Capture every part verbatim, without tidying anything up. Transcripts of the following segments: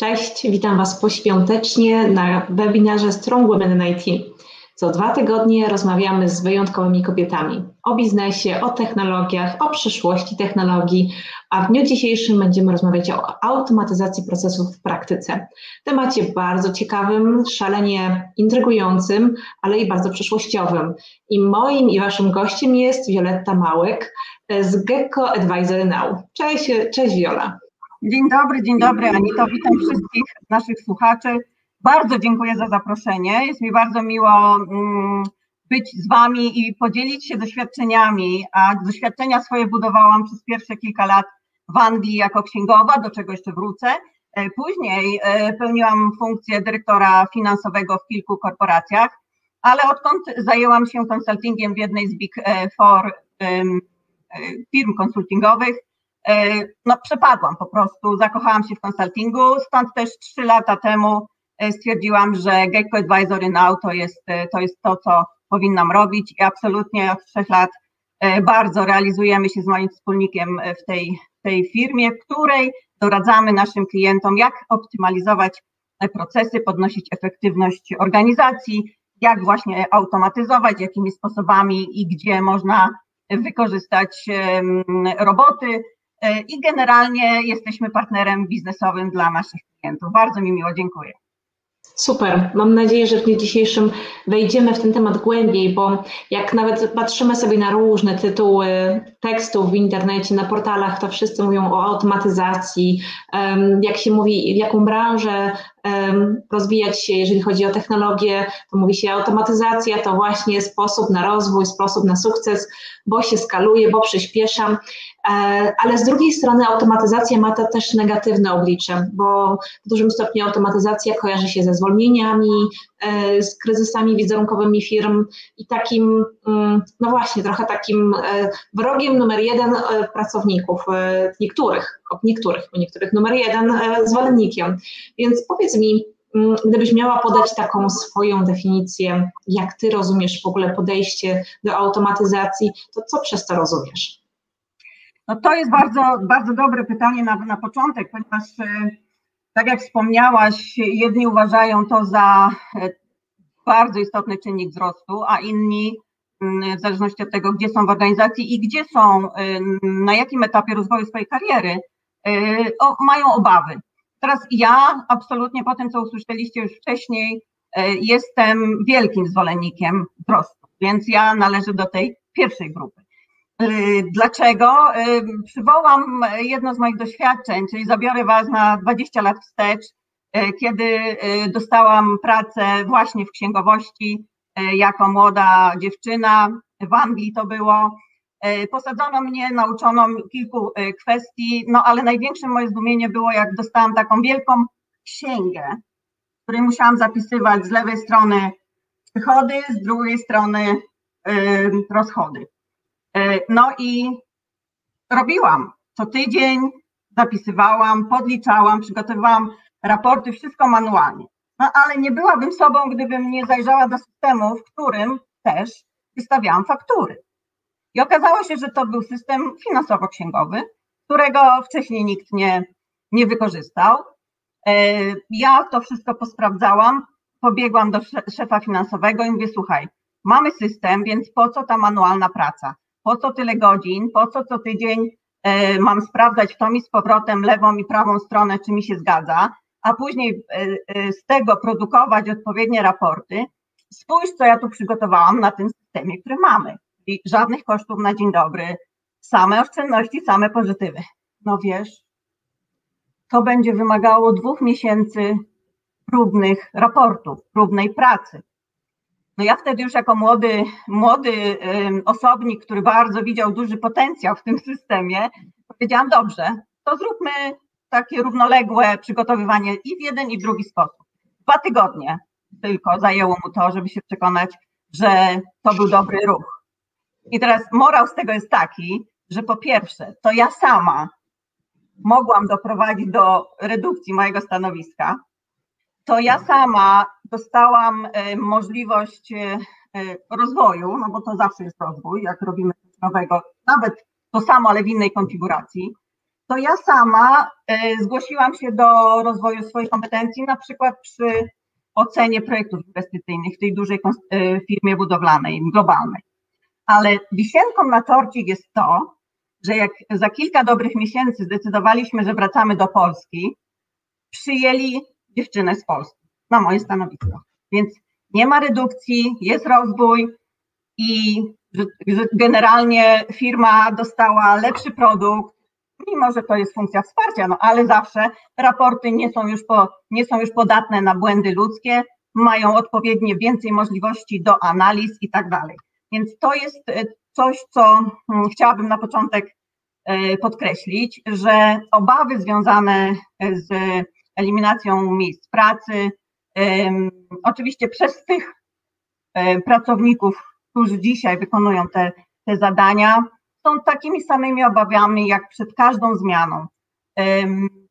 Cześć, witam Was poświątecznie na webinarze Strong Women in I T. Co dwa tygodnie rozmawiamy z wyjątkowymi kobietami o biznesie, o technologiach, o przyszłości technologii, a w dniu dzisiejszym będziemy rozmawiać o automatyzacji procesów w praktyce. Temacie bardzo ciekawym, szalenie intrygującym, ale i bardzo przyszłościowym. I moim i Waszym gościem jest Wioletta Małek z Gecko Advisory Now. Cześć, cześć Wiola. Dzień dobry, dzień dobry Anito, witam wszystkich naszych słuchaczy. Bardzo dziękuję za zaproszenie, jest mi bardzo miło być z Wami i podzielić się doświadczeniami, a doświadczenia swoje budowałam przez pierwsze kilka lat w Anglii jako księgowa, do czego jeszcze wrócę. Później pełniłam funkcję dyrektora finansowego w kilku korporacjach, ale odkąd zajęłam się konsultingiem w jednej z Big Four firm konsultingowych, no przepadłam po prostu, zakochałam się w konsultingu, stąd też trzy lata temu stwierdziłam, że Gecko Advisory Now to jest, to jest to, co powinnam robić i absolutnie od trzech lat bardzo realizujemy się z moim wspólnikiem w tej, tej firmie, w której doradzamy naszym klientom, jak optymalizować procesy, podnosić efektywność organizacji, jak właśnie automatyzować, jakimi sposobami i gdzie można wykorzystać roboty i generalnie jesteśmy partnerem biznesowym dla naszych klientów. Bardzo mi miło, dziękuję. Super, mam nadzieję, że w dniu dzisiejszym wejdziemy w ten temat głębiej, bo jak nawet patrzymy sobie na różne tytuły tekstów w internecie, na portalach, to wszyscy mówią o automatyzacji, jak się mówi, w jaką branżę rozwijać się, jeżeli chodzi o technologię, to mówi się automatyzacja, to właśnie sposób na rozwój, sposób na sukces, bo się skaluje, bo przyspieszam, ale z drugiej strony automatyzacja ma to też negatywne oblicze, bo w dużym stopniu automatyzacja kojarzy się ze zwolnieniami, z kryzysami wizerunkowymi firm i takim, no właśnie, trochę takim wrogiem numer jeden pracowników, niektórych, od niektórych, bo niektórych numer jeden zwolennikiem. Więc powiedz mi, gdybyś miała podać taką swoją definicję, jak ty rozumiesz w ogóle podejście do automatyzacji, to co przez to rozumiesz? No to jest bardzo, bardzo dobre pytanie na, na początek, ponieważ tak jak wspomniałaś, jedni uważają to za bardzo istotny czynnik wzrostu, a inni w zależności od tego, gdzie są w organizacji i gdzie są, na jakim etapie rozwoju swojej kariery, mają obawy. Teraz ja absolutnie po tym, co usłyszeliście już wcześniej, jestem wielkim zwolennikiem wzrostu, więc ja należę do tej pierwszej grupy. Dlaczego? Przywołam jedno z moich doświadczeń, czyli zabiorę Was na dwadzieścia lat wstecz, kiedy dostałam pracę właśnie w księgowości jako młoda dziewczyna, w Anglii to było. Posadzono mnie, nauczono kilku kwestii, no ale największe moje zdumienie było, jak dostałam taką wielką księgę, w której musiałam zapisywać z lewej strony przychody, z drugiej strony rozchody. No i robiłam co tydzień, zapisywałam, podliczałam, przygotowywałam raporty, wszystko manualnie. No ale nie byłabym sobą, gdybym nie zajrzała do systemu, w którym też wystawiałam faktury. I okazało się, że to był system finansowo-księgowy, którego wcześniej nikt nie, nie wykorzystał. Ja to wszystko posprawdzałam, pobiegłam do szefa finansowego i mówię, słuchaj, mamy system, więc po co ta manualna praca? Po co tyle godzin? Po co co tydzień mam sprawdzać w tą i z powrotem lewą i prawą stronę, czy mi się zgadza, a później z tego produkować odpowiednie raporty. Spójrz, co ja tu przygotowałam na tym systemie, który mamy. I żadnych kosztów na dzień dobry, same oszczędności, same pozytywy. No wiesz, to będzie wymagało dwóch miesięcy próbnych raportów, próbnej pracy. No ja wtedy już jako młody, młody osobnik, który bardzo widział duży potencjał w tym systemie, powiedziałam, dobrze, to zróbmy takie równoległe przygotowywanie i w jeden, i w drugi sposób. Dwa tygodnie tylko zajęło mu to, żeby się przekonać, że to był dobry ruch. I teraz morał z tego jest taki, że po pierwsze, to ja sama mogłam doprowadzić do redukcji mojego stanowiska, to ja sama dostałam możliwość rozwoju, no bo to zawsze jest rozwój, jak robimy coś nowego, nawet to samo, ale w innej konfiguracji, to ja sama zgłosiłam się do rozwoju swoich kompetencji, na przykład przy ocenie projektów inwestycyjnych w tej dużej firmie budowlanej, globalnej. Ale wisienką na torcie jest to, że jak za kilka dobrych miesięcy zdecydowaliśmy, że wracamy do Polski, przyjęli dziewczynę z Polski na moje stanowisko. Więc nie ma redukcji, jest rozwój i generalnie firma dostała lepszy produkt, mimo że to jest funkcja wsparcia, no ale zawsze raporty nie są już, po, nie są już podatne na błędy ludzkie, mają odpowiednie więcej możliwości do analiz i tak dalej. Więc to jest coś, co chciałabym na początek podkreślić, że obawy związane z eliminacją miejsc pracy, oczywiście przez tych pracowników, którzy dzisiaj wykonują te, te zadania, są takimi samymi obawiami jak przed każdą zmianą.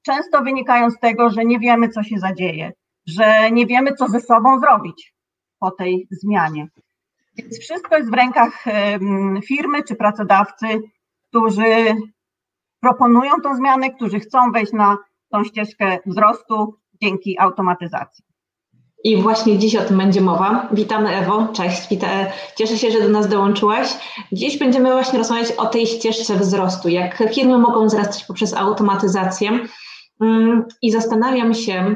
Często wynikają z tego, że nie wiemy, co się zadzieje, że nie wiemy, co ze sobą zrobić po tej zmianie. Więc wszystko jest w rękach firmy czy pracodawcy, którzy proponują tą zmianę, którzy chcą wejść na tą ścieżkę wzrostu dzięki automatyzacji. I właśnie dziś o tym będzie mowa. Witamy Ewo, cześć, wita. Cieszę się, że do nas dołączyłaś. Dziś będziemy właśnie rozmawiać o tej ścieżce wzrostu, jak firmy mogą wzrastać poprzez automatyzację. I zastanawiam się,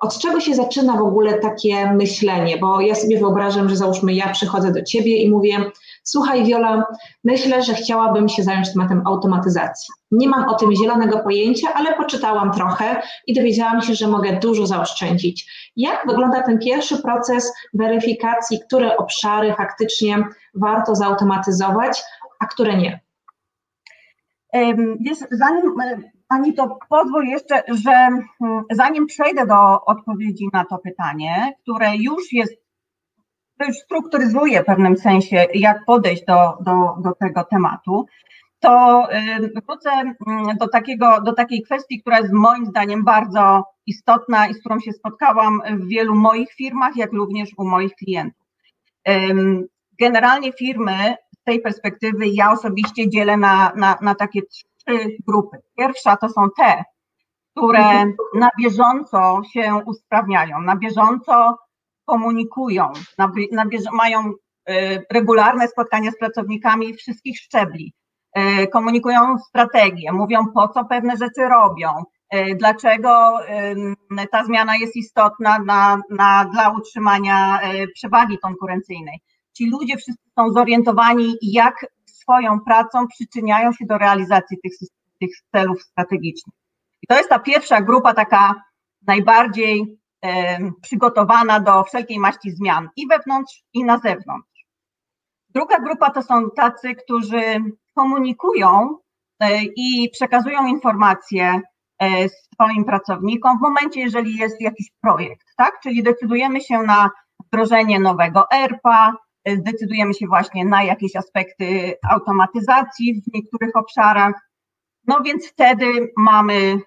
od czego się zaczyna w ogóle takie myślenie, bo ja sobie wyobrażam, że załóżmy ja przychodzę do Ciebie i mówię: słuchaj Wiola, myślę, że chciałabym się zająć tematem automatyzacji. Nie mam o tym zielonego pojęcia, ale poczytałam trochę i dowiedziałam się, że mogę dużo zaoszczędzić. Jak wygląda ten pierwszy proces weryfikacji, które obszary faktycznie warto zautomatyzować, a które nie? Wiesz, zanim... Ani, to pozwól jeszcze, że zanim przejdę do odpowiedzi na to pytanie, które już jest, to już strukturyzuje w pewnym sensie, jak podejść do, do, do tego tematu, to wrócę do, takiego, do takiej kwestii, która jest moim zdaniem bardzo istotna i z którą się spotkałam w wielu moich firmach, jak również u moich klientów. Generalnie firmy z tej perspektywy ja osobiście dzielę na, na, na takie trzy grupy. Pierwsza to są te, które na bieżąco się usprawniają, na bieżąco komunikują, na, na bież mają e, regularne spotkania z pracownikami wszystkich szczebli, e, komunikują strategię, mówią, po co pewne rzeczy robią, e, dlaczego e, ta zmiana jest istotna na, na, dla utrzymania e, przewagi konkurencyjnej. Ci ludzie wszyscy są zorientowani, jak swoją pracą przyczyniają się do realizacji tych, tych celów strategicznych. I to jest ta pierwsza grupa taka najbardziej e, przygotowana do wszelkiej maści zmian i wewnątrz, i na zewnątrz. Druga grupa to są tacy, którzy komunikują e, i przekazują informacje e, swoim pracownikom w momencie, jeżeli jest jakiś projekt, tak? Czyli decydujemy się na wdrożenie nowego E R P-a, zdecydujemy się właśnie na jakieś aspekty automatyzacji w niektórych obszarach, no więc wtedy mamy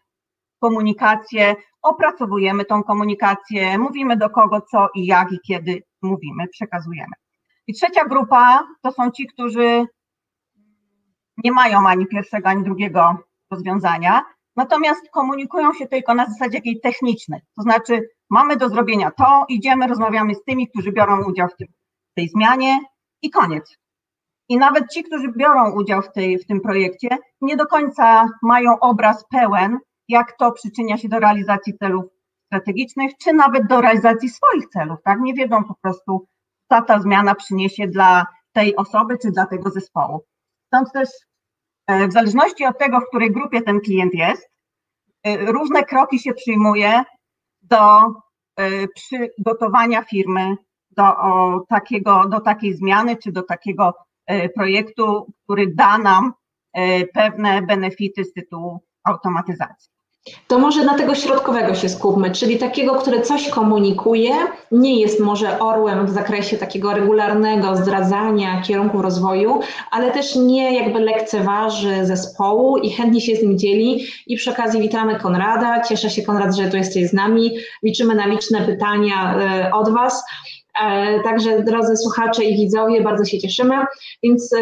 komunikację, opracowujemy tą komunikację, mówimy do kogo, co i jak i kiedy mówimy, przekazujemy. I trzecia grupa to są ci, którzy nie mają ani pierwszego, ani drugiego rozwiązania, natomiast komunikują się tylko na zasadzie jakiej technicznej, to znaczy mamy do zrobienia to, idziemy, rozmawiamy z tymi, którzy biorą udział w tym. tej zmianie i koniec. I nawet ci, którzy biorą udział w, tej, w tym projekcie, nie do końca mają obraz pełen, jak to przyczynia się do realizacji celów strategicznych, czy nawet do realizacji swoich celów, tak? Nie wiedzą po prostu, co ta zmiana przyniesie dla tej osoby, czy dla tego zespołu. Stąd też w zależności od tego, w której grupie ten klient jest, różne kroki się przyjmuje do przygotowania firmy Do, o, takiego, do takiej zmiany, czy do takiego e, projektu, który da nam e, pewne benefity z tytułu automatyzacji. To może na tego środkowego się skupmy, czyli takiego, który coś komunikuje, nie jest może orłem w zakresie takiego regularnego zdradzania kierunku rozwoju, ale też nie jakby lekceważy zespołu i chętnie się z nim dzieli. I przy okazji witamy Konrada, cieszę się Konrad, że tu jesteś z nami, liczymy na liczne pytania y, od Was. Także drodzy słuchacze i widzowie, bardzo się cieszymy, więc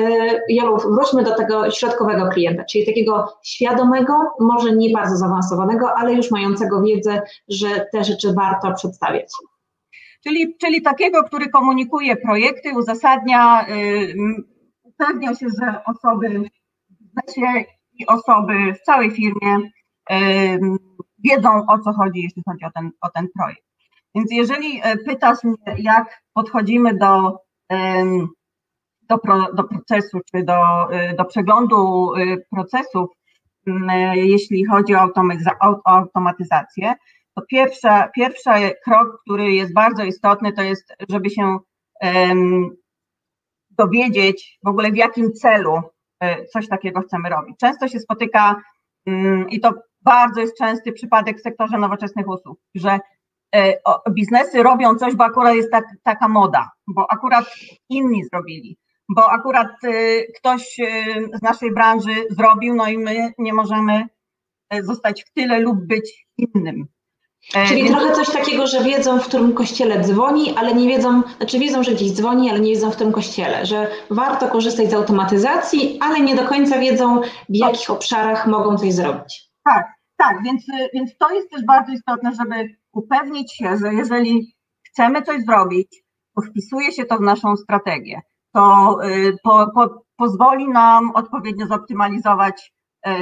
Jolu, wróćmy do tego środkowego klienta, czyli takiego świadomego, może nie bardzo zaawansowanego, ale już mającego wiedzę, że te rzeczy warto przedstawiać. Czyli, czyli takiego, który komunikuje projekty, uzasadnia, upewnia się, że osoby i osoby w całej firmie wiedzą, o co chodzi, jeśli chodzi o ten, o ten projekt. Więc jeżeli pytasz mnie, jak podchodzimy do, do, pro, do procesu, czy do, do przeglądu procesów, jeśli chodzi o automatyzację, to pierwsza, pierwszy krok, który jest bardzo istotny, to jest, żeby się dowiedzieć w ogóle, w jakim celu coś takiego chcemy robić. Często się spotyka, i to bardzo jest częsty przypadek w sektorze nowoczesnych usług, że biznesy robią coś, bo akurat jest tak, taka moda, bo akurat inni zrobili, bo akurat ktoś z naszej branży zrobił, no i my nie możemy zostać w tyle lub być innym. Czyli więc... trochę coś takiego, że wiedzą, w którym kościele dzwoni, ale nie wiedzą, znaczy wiedzą, że gdzieś dzwoni, ale nie wiedzą, w którym kościele, że warto korzystać z automatyzacji, ale nie do końca wiedzą, w jakich obszarach mogą coś zrobić. Tak, tak, więc, więc to jest też bardzo istotne, żeby upewnić się, że jeżeli chcemy coś zrobić, to wpisuje się to w naszą strategię, to po, po, pozwoli nam odpowiednio zoptymalizować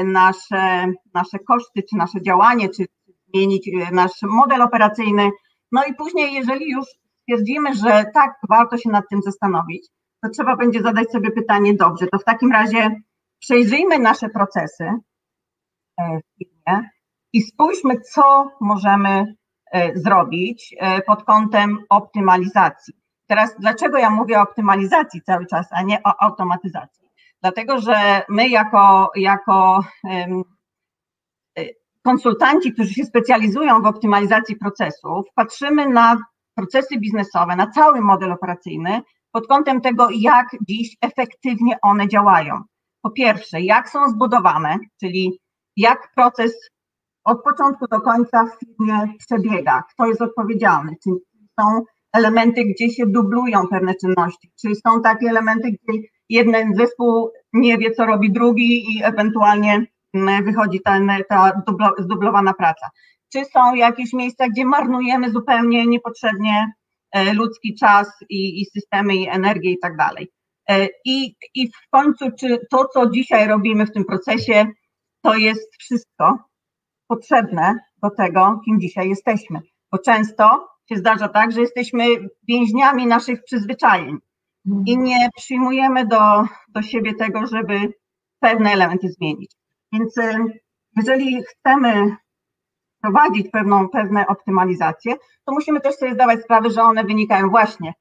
nasze, nasze koszty, czy nasze działanie, czy zmienić nasz model operacyjny. No i później, jeżeli już stwierdzimy, że tak, warto się nad tym zastanowić, to trzeba będzie zadać sobie pytanie, dobrze, to w takim razie przejrzyjmy nasze procesy w firmie i spójrzmy, co możemy zrobić pod kątem optymalizacji. Teraz dlaczego ja mówię o optymalizacji cały czas, a nie o automatyzacji? Dlatego, że my jako, jako konsultanci, którzy się specjalizują w optymalizacji procesów, patrzymy na procesy biznesowe, na cały model operacyjny pod kątem tego, jak dziś efektywnie one działają. Po pierwsze, jak są zbudowane, czyli jak proces od początku do końca w firmie przebiega, kto jest odpowiedzialny, czy są elementy, gdzie się dublują pewne czynności, czy są takie elementy, gdzie jeden zespół nie wie, co robi drugi i ewentualnie wychodzi ta, ta zdublowana praca. Czy są jakieś miejsca, gdzie marnujemy zupełnie niepotrzebnie ludzki czas i, i systemy, i energię i tak dalej. I, I w końcu, czy to, co dzisiaj robimy w tym procesie, to jest wszystko potrzebne do tego, kim dzisiaj jesteśmy. Bo często się zdarza tak, że jesteśmy więźniami naszych przyzwyczajeń i nie przyjmujemy do, do siebie tego, żeby pewne elementy zmienić. Więc jeżeli chcemy prowadzić pewną, pewne optymalizacje, to musimy też sobie zdawać sprawę, że one wynikają właśnie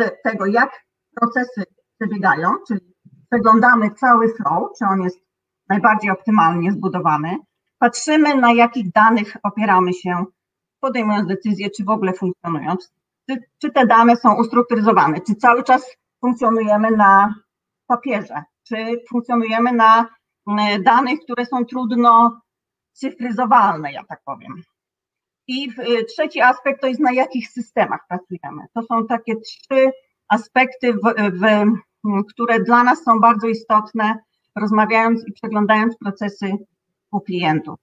z tego, jak procesy przebiegają, czyli przeglądamy cały flow, czy on jest najbardziej optymalnie zbudowany, patrzymy, na jakich danych opieramy się, podejmując decyzję, czy w ogóle funkcjonując, czy, czy te dane są ustrukturyzowane, czy cały czas funkcjonujemy na papierze, czy funkcjonujemy na danych, które są trudno cyfryzowalne, ja tak powiem. I trzeci aspekt to jest, na jakich systemach pracujemy. To są takie trzy aspekty, w, w, które dla nas są bardzo istotne, rozmawiając i przeglądając procesy u klientów.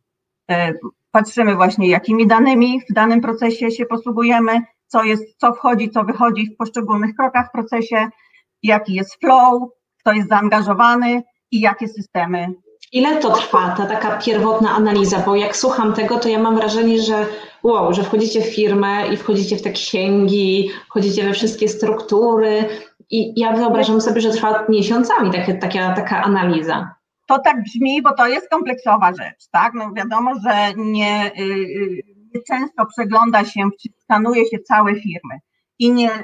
Patrzymy właśnie, jakimi danymi w danym procesie się posługujemy, co jest, co wchodzi, co wychodzi w poszczególnych krokach w procesie, jaki jest flow, kto jest zaangażowany, i jakie systemy. Ile to trwa, ta taka pierwotna analiza? Bo jak słucham tego, to ja mam wrażenie, że wow, że wchodzicie w firmę i wchodzicie w te księgi, wchodzicie we wszystkie struktury i ja wyobrażam sobie, że trwa miesiącami taka, taka, taka analiza. To tak brzmi, bo to jest kompleksowa rzecz, tak? No wiadomo, że nie, nie często przegląda się, czy skanuje się całe firmy i nie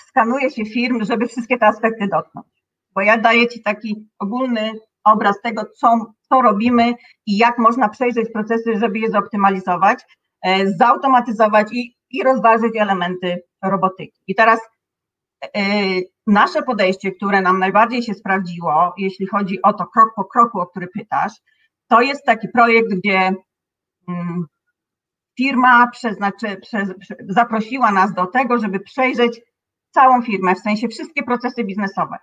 skanuje się firm, żeby wszystkie te aspekty dotknąć. Bo ja daję Ci taki ogólny obraz tego, co, co robimy i jak można przejrzeć procesy, żeby je zoptymalizować, e, zautomatyzować i, i rozważyć elementy robotyki. I teraz e, nasze podejście, które nam najbardziej się sprawdziło, jeśli chodzi o to krok po kroku, o który pytasz, to jest taki projekt, gdzie mm, firma przeznaczy, prze, prze, zaprosiła nas do tego, żeby przejrzeć całą firmę, w sensie wszystkie procesy biznesowe.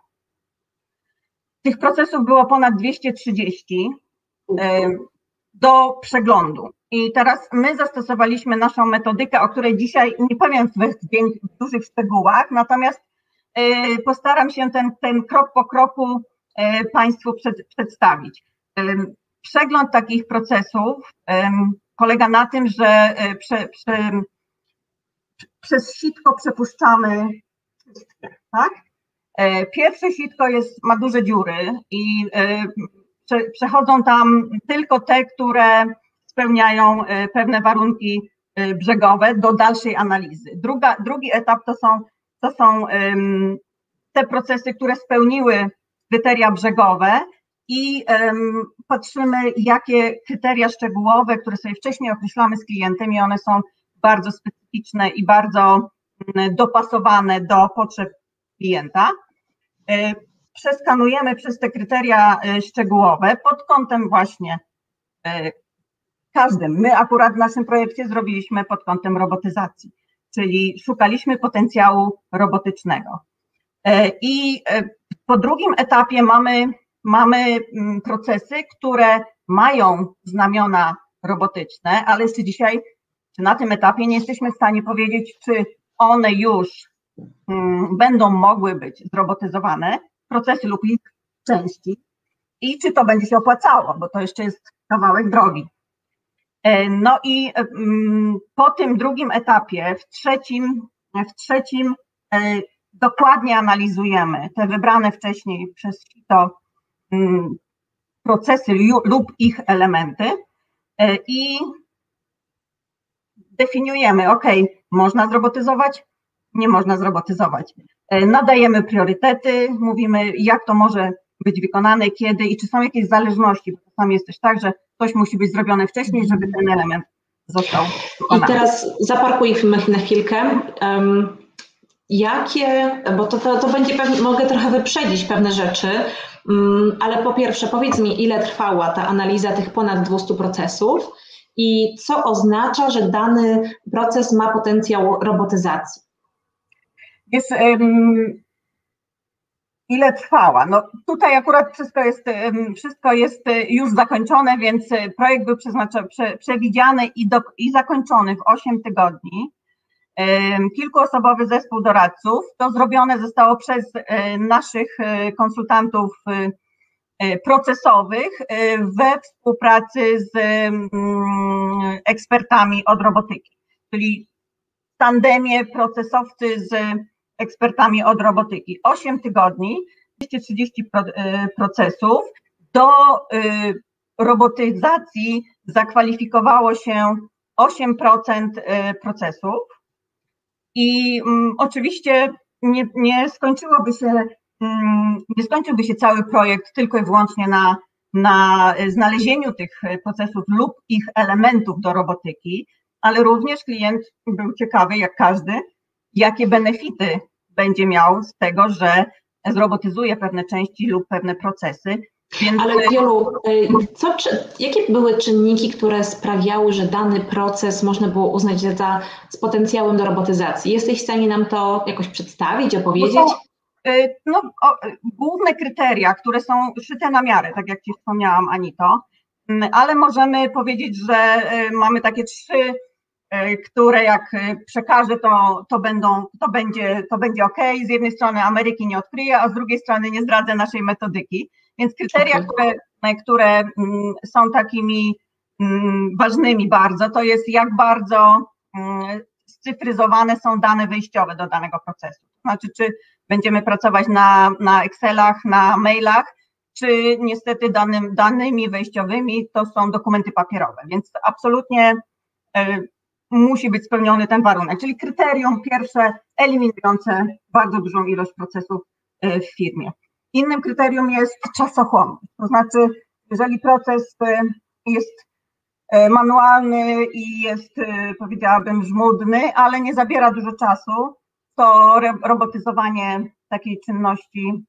Tych procesów było ponad dwieście trzydzieści do przeglądu. I teraz my zastosowaliśmy naszą metodykę, o której dzisiaj nie powiem w dużych szczegółach, natomiast postaram się ten, ten krok po kroku Państwu przed, przedstawić. Przegląd takich procesów polega na tym, że prze, prze, przez sitko przepuszczamy wszystkie, tak? Pierwsze sitko jest, ma duże dziury i prze, przechodzą tam tylko te, które spełniają pewne warunki brzegowe do dalszej analizy. Druga, drugi etap to są, to są te procesy, które spełniły kryteria brzegowe i patrzymy, jakie kryteria szczegółowe, które sobie wcześniej określamy z klientem i one są bardzo specyficzne i bardzo dopasowane do potrzeb klienta. Przeskanujemy przez te kryteria szczegółowe pod kątem właśnie każdym. My akurat w naszym projekcie zrobiliśmy pod kątem robotyzacji, czyli szukaliśmy potencjału robotycznego. I po drugim etapie mamy, mamy procesy, które mają znamiona robotyczne, ale jeszcze dzisiaj na tym etapie nie jesteśmy w stanie powiedzieć, czy one już będą mogły być zrobotyzowane, procesy lub ich części, i czy to będzie się opłacało, bo to jeszcze jest kawałek drogi. No i po tym drugim etapie, w trzecim, w trzecim dokładnie analizujemy te wybrane wcześniej przez to procesy lub ich elementy i definiujemy, ok, można zrobotyzować, nie można zrobotyzować. Nadajemy priorytety, mówimy, jak to może być wykonane, kiedy i czy są jakieś zależności, bo czasami jest też tak, że coś musi być zrobione wcześniej, żeby ten element został wykonany. I teraz zaparkujmy na chwilkę. Um, jakie, bo to, to, to będzie pewnie, mogę trochę wyprzedzić pewne rzeczy, um, ale po pierwsze powiedz mi, ile trwała ta analiza tych ponad dwustu procesów i co oznacza, że dany proces ma potencjał robotyzacji? Jest, um, ile trwała? No tutaj akurat wszystko jest, um, wszystko jest już zakończone, więc projekt był przeznaczony, prze, przewidziany i, do, i zakończony w osiem tygodni. Um, kilkuosobowy zespół doradców. To zrobione zostało przez um, naszych um, konsultantów um, procesowych we współpracy z ekspertami od robotyki, czyli w tandemie procesowcy z ekspertami od robotyki. osiem tygodni, dwieście trzydzieści procesów. Do robotyzacji zakwalifikowało się osiem procent procesów i oczywiście nie, nie skończyłoby się nie skończyłby się cały projekt tylko i wyłącznie na, na znalezieniu tych procesów lub ich elementów do robotyki, ale również klient był ciekawy, jak każdy, jakie benefity będzie miał z tego, że zrobotyzuje pewne części lub pewne procesy. Więc... Ale Wiolu, co, czy, jakie były czynniki, które sprawiały, że dany proces można było uznać za z potencjałem do robotyzacji? Jesteś w stanie nam to jakoś przedstawić, opowiedzieć? No to... No, o, główne kryteria, które są szyte na miarę, tak jak Ci wspomniałam, Anito, ale możemy powiedzieć, że mamy takie trzy, które jak przekażę, to, to, będą, to, będzie, to będzie ok. Z jednej strony Ameryki nie odkryję, a z drugiej strony nie zdradzę naszej metodyki. Więc kryteria, które, które są takimi ważnymi bardzo, to jest jak bardzo scyfryzowane są dane wyjściowe do danego procesu. Znaczy, czy będziemy pracować na, na Excelach, na mailach, czy niestety danym, danymi wejściowymi to są dokumenty papierowe, więc absolutnie y, musi być spełniony ten warunek, czyli kryterium pierwsze eliminujące bardzo dużą ilość procesów y, w firmie. Innym kryterium jest czasochłonność, to znaczy jeżeli proces y, jest y, manualny i jest, y, powiedziałabym, żmudny, ale nie zabiera dużo czasu, to robotyzowanie takiej czynności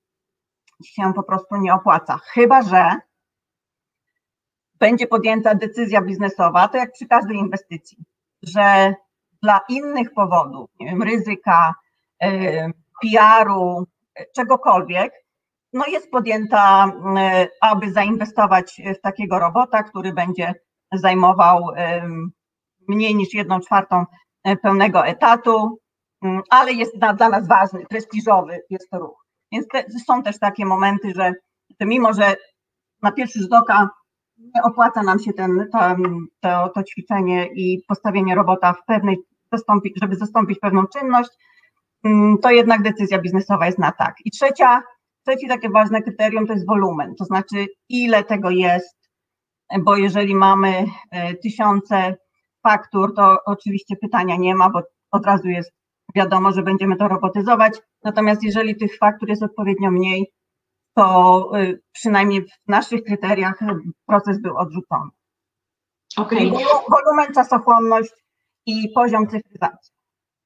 się po prostu nie opłaca. Chyba że będzie podjęta decyzja biznesowa, to jak przy każdej inwestycji, że dla innych powodów, nie wiem, ryzyka, P R u, czegokolwiek, no jest podjęta, aby zainwestować w takiego robota, który będzie zajmował mniej niż jedną czwartą pełnego etatu, ale jest dla nas ważny, prestiżowy jest to ruch. Więc te, są też takie momenty, że to mimo, że na pierwszy rzut oka nie opłaca nam się ten, ten, to, to ćwiczenie i postawienie robota w pewnej, żeby zastąpić pewną czynność, to jednak decyzja biznesowa jest na tak. I trzecia, trzecie takie ważne kryterium to jest wolumen, to znaczy ile tego jest, bo jeżeli mamy tysiące faktur, to oczywiście pytania nie ma, bo od razu jest wiadomo, że będziemy to robotyzować, natomiast jeżeli tych faktur jest odpowiednio mniej, to przynajmniej w naszych kryteriach proces był odrzucony. Okay. Wolumen, czasochłonność i poziom cyfryzacji.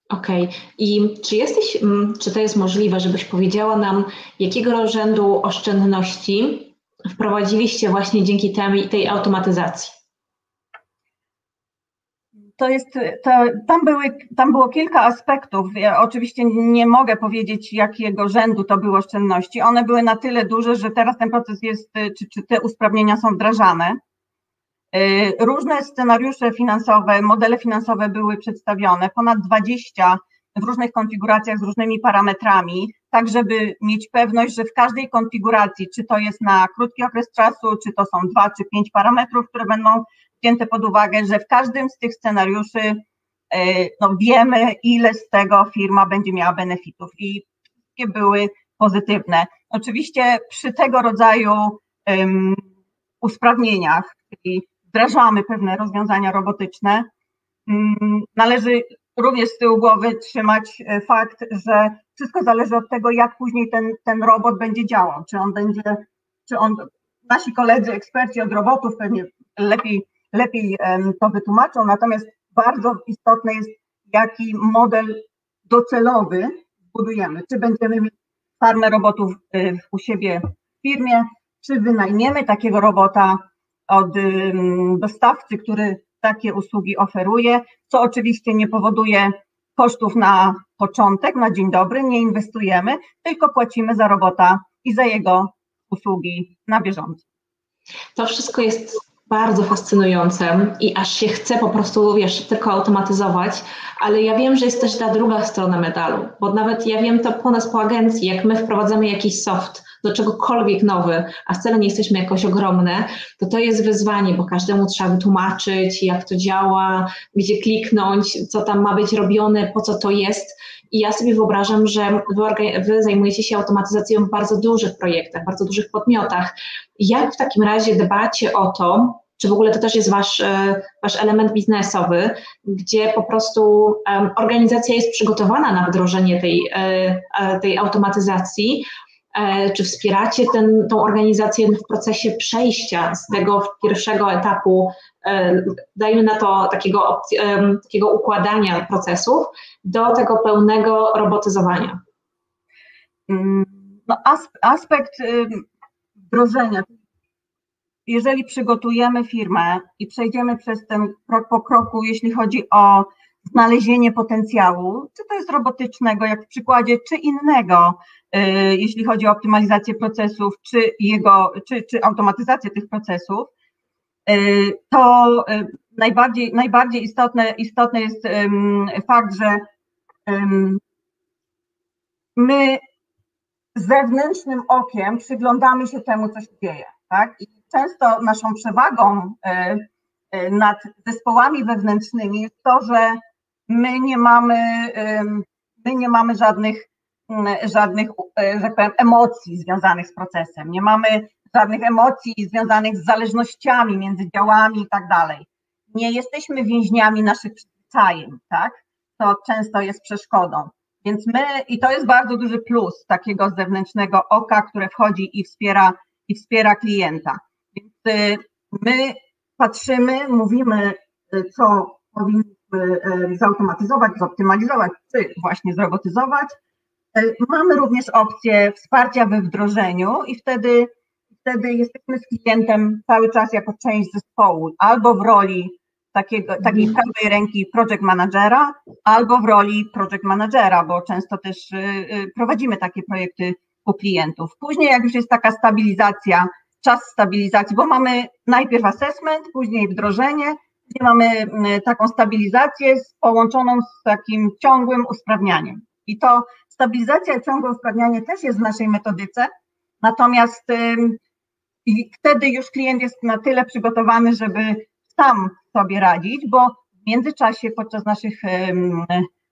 Okej. Okay. I czy jesteś, czy to jest możliwe, żebyś powiedziała nam, jakiego rzędu oszczędności wprowadziliście właśnie dzięki tej, tej automatyzacji? To jest, to, tam, były, tam było kilka aspektów. Ja oczywiście nie mogę powiedzieć, jakiego rzędu to były oszczędności. One były na tyle duże, że teraz ten proces jest, czy, czy te usprawnienia są wdrażane. Różne scenariusze finansowe, modele finansowe były przedstawione, ponad dwadzieścia w różnych konfiguracjach z różnymi parametrami, tak żeby mieć pewność, że w każdej konfiguracji, czy to jest na krótki okres czasu, czy to są dwa, czy pięć parametrów, które będą wzięte pod uwagę, że w każdym z tych scenariuszy no, wiemy, ile z tego firma będzie miała benefitów i wszystkie były pozytywne. Oczywiście przy tego rodzaju um, usprawnieniach, czyli wdrażamy pewne rozwiązania robotyczne, należy również z tyłu głowy trzymać fakt, że wszystko zależy od tego, jak później ten, ten robot będzie działał, czy on będzie, czy on, nasi koledzy, eksperci od robotów pewnie lepiej, lepiej to wytłumaczą, natomiast bardzo istotne jest, jaki model docelowy budujemy, czy będziemy mieć farmę robotów u siebie w firmie, czy wynajmiemy takiego robota od dostawcy, który takie usługi oferuje, co oczywiście nie powoduje kosztów na początek, na dzień dobry, nie inwestujemy, tylko płacimy za robota i za jego usługi na bieżąco. To wszystko jest bardzo fascynujące i aż się chce po prostu, wiesz, tylko automatyzować, ale ja wiem, że jest też ta druga strona medalu, bo nawet ja wiem to po nas, po agencji, jak my wprowadzamy jakiś soft do czegokolwiek nowy, a wcale nie jesteśmy jakoś ogromne, to to jest wyzwanie, bo każdemu trzeba wytłumaczyć, jak to działa, gdzie kliknąć, co tam ma być robione, po co to jest. I ja sobie wyobrażam, że wy, wy zajmujecie się automatyzacją w bardzo dużych projektach, bardzo dużych podmiotach. Jak w takim razie dbacie o to, czy w ogóle to też jest wasz, wasz element biznesowy, gdzie po prostu organizacja jest przygotowana na wdrożenie tej, tej automatyzacji, czy wspieracie ten, tą organizację w procesie przejścia z tego pierwszego etapu, dajmy na to takiego, takiego układania procesów, do tego pełnego robotyzowania? No, aspekt wdrożenia. Jeżeli przygotujemy firmę i przejdziemy przez ten krok po kroku, jeśli chodzi o znalezienie potencjału, czy to jest robotycznego, jak w przykładzie, czy innego, jeśli chodzi o optymalizację procesów, czy jego, czy, czy automatyzację tych procesów, to najbardziej, najbardziej istotne, istotny jest fakt, że my zewnętrznym okiem przyglądamy się temu, co się dzieje, tak? I często naszą przewagą nad zespołami wewnętrznymi jest to, że my nie mamy, my nie mamy żadnych, żadnych, że tak powiem, emocji związanych z procesem, nie mamy żadnych emocji związanych z zależnościami między działami i tak dalej. Nie jesteśmy więźniami naszych przyzwyczajeń, tak? To często jest przeszkodą. Więc my, i to jest bardzo duży plus takiego zewnętrznego oka, które wchodzi i wspiera, i wspiera klienta. Więc my patrzymy, mówimy, co powinniśmy zautomatyzować, zoptymalizować, czy właśnie zrobotyzować. Mamy również opcję wsparcia we wdrożeniu i wtedy, wtedy jesteśmy z klientem cały czas jako część zespołu, albo w roli takiego, takiej prawej ręki project managera albo w roli project managera, bo często też prowadzimy takie projekty u klientów. Później jak już jest taka stabilizacja, czas stabilizacji, bo mamy najpierw assessment, później wdrożenie, później mamy taką stabilizację połączoną z takim ciągłym usprawnianiem. I to stabilizacja i ciągłe usprawnianie też jest w naszej metodyce, natomiast i wtedy już klient jest na tyle przygotowany, żeby sam sobie radzić, bo w międzyczasie podczas naszych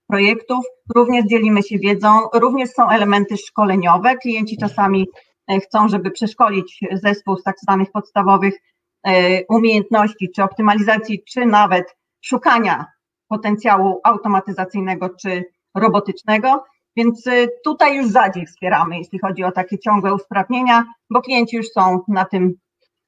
projektów również dzielimy się wiedzą, również są elementy szkoleniowe. Klienci czasami chcą, żeby przeszkolić zespół z tak zwanych podstawowych umiejętności, czy optymalizacji, czy nawet szukania potencjału automatyzacyjnego, czy robotycznego. Więc tutaj już rzadziej wspieramy, jeśli chodzi o takie ciągłe usprawnienia, bo klienci już są na tym,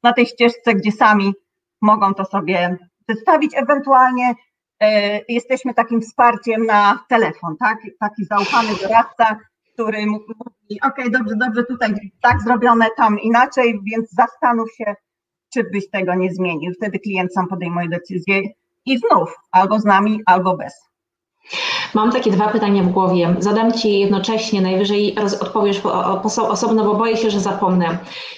na tej ścieżce, gdzie sami mogą to sobie przedstawić. Ewentualnie e, jesteśmy takim wsparciem na telefon, tak? Taki zaufany doradca, który mówi, ok, dobrze, dobrze, tutaj tak zrobione, tam inaczej, więc zastanów się, czy byś tego nie zmienił. Wtedy klient sam podejmuje decyzję i znów albo z nami, albo bez. Mam takie dwa pytania w głowie. Zadam Ci je jednocześnie, najwyżej odpowiesz osobno, bo boję się, że zapomnę.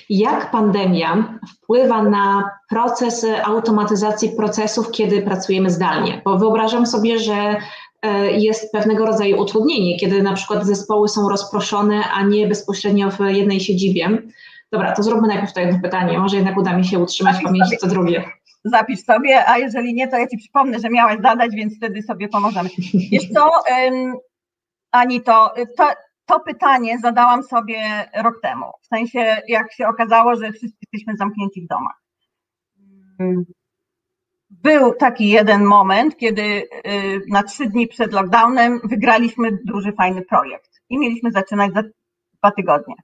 Jak pandemia wpływa na proces automatyzacji procesów, kiedy pracujemy zdalnie? Bo wyobrażam sobie, że jest pewnego rodzaju utrudnienie, kiedy na przykład zespoły są rozproszone, a nie bezpośrednio w jednej siedzibie. Dobra, to zróbmy najpierw to jedno pytanie, może jednak uda mi się utrzymać w pamięci co drugie. Zapisz sobie, a jeżeli nie, to ja Ci przypomnę, że miałaś zadać, więc wtedy sobie pomożemy. Wiesz co, Anito, to, to pytanie zadałam sobie rok temu, w sensie jak się okazało, że wszyscy jesteśmy zamknięci w domach. Był taki jeden moment, kiedy na trzy dni przed lockdownem wygraliśmy duży, fajny projekt i mieliśmy zaczynać za dwa tygodnie.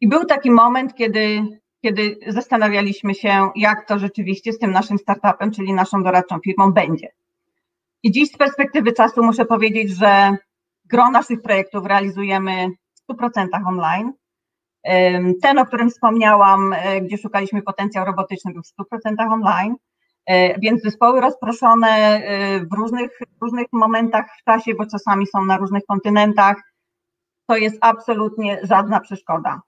I był taki moment, kiedy... kiedy zastanawialiśmy się, jak to rzeczywiście z tym naszym startupem, czyli naszą doradczą firmą będzie. I dziś z perspektywy czasu muszę powiedzieć, że gro naszych projektów realizujemy w stu procentach online. Ten, o którym wspomniałam, gdzie szukaliśmy potencjał robotyczny, był w stu procentach online, więc zespoły rozproszone w różnych, w różnych momentach w czasie, bo czasami są na różnych kontynentach, to jest absolutnie żadna przeszkoda.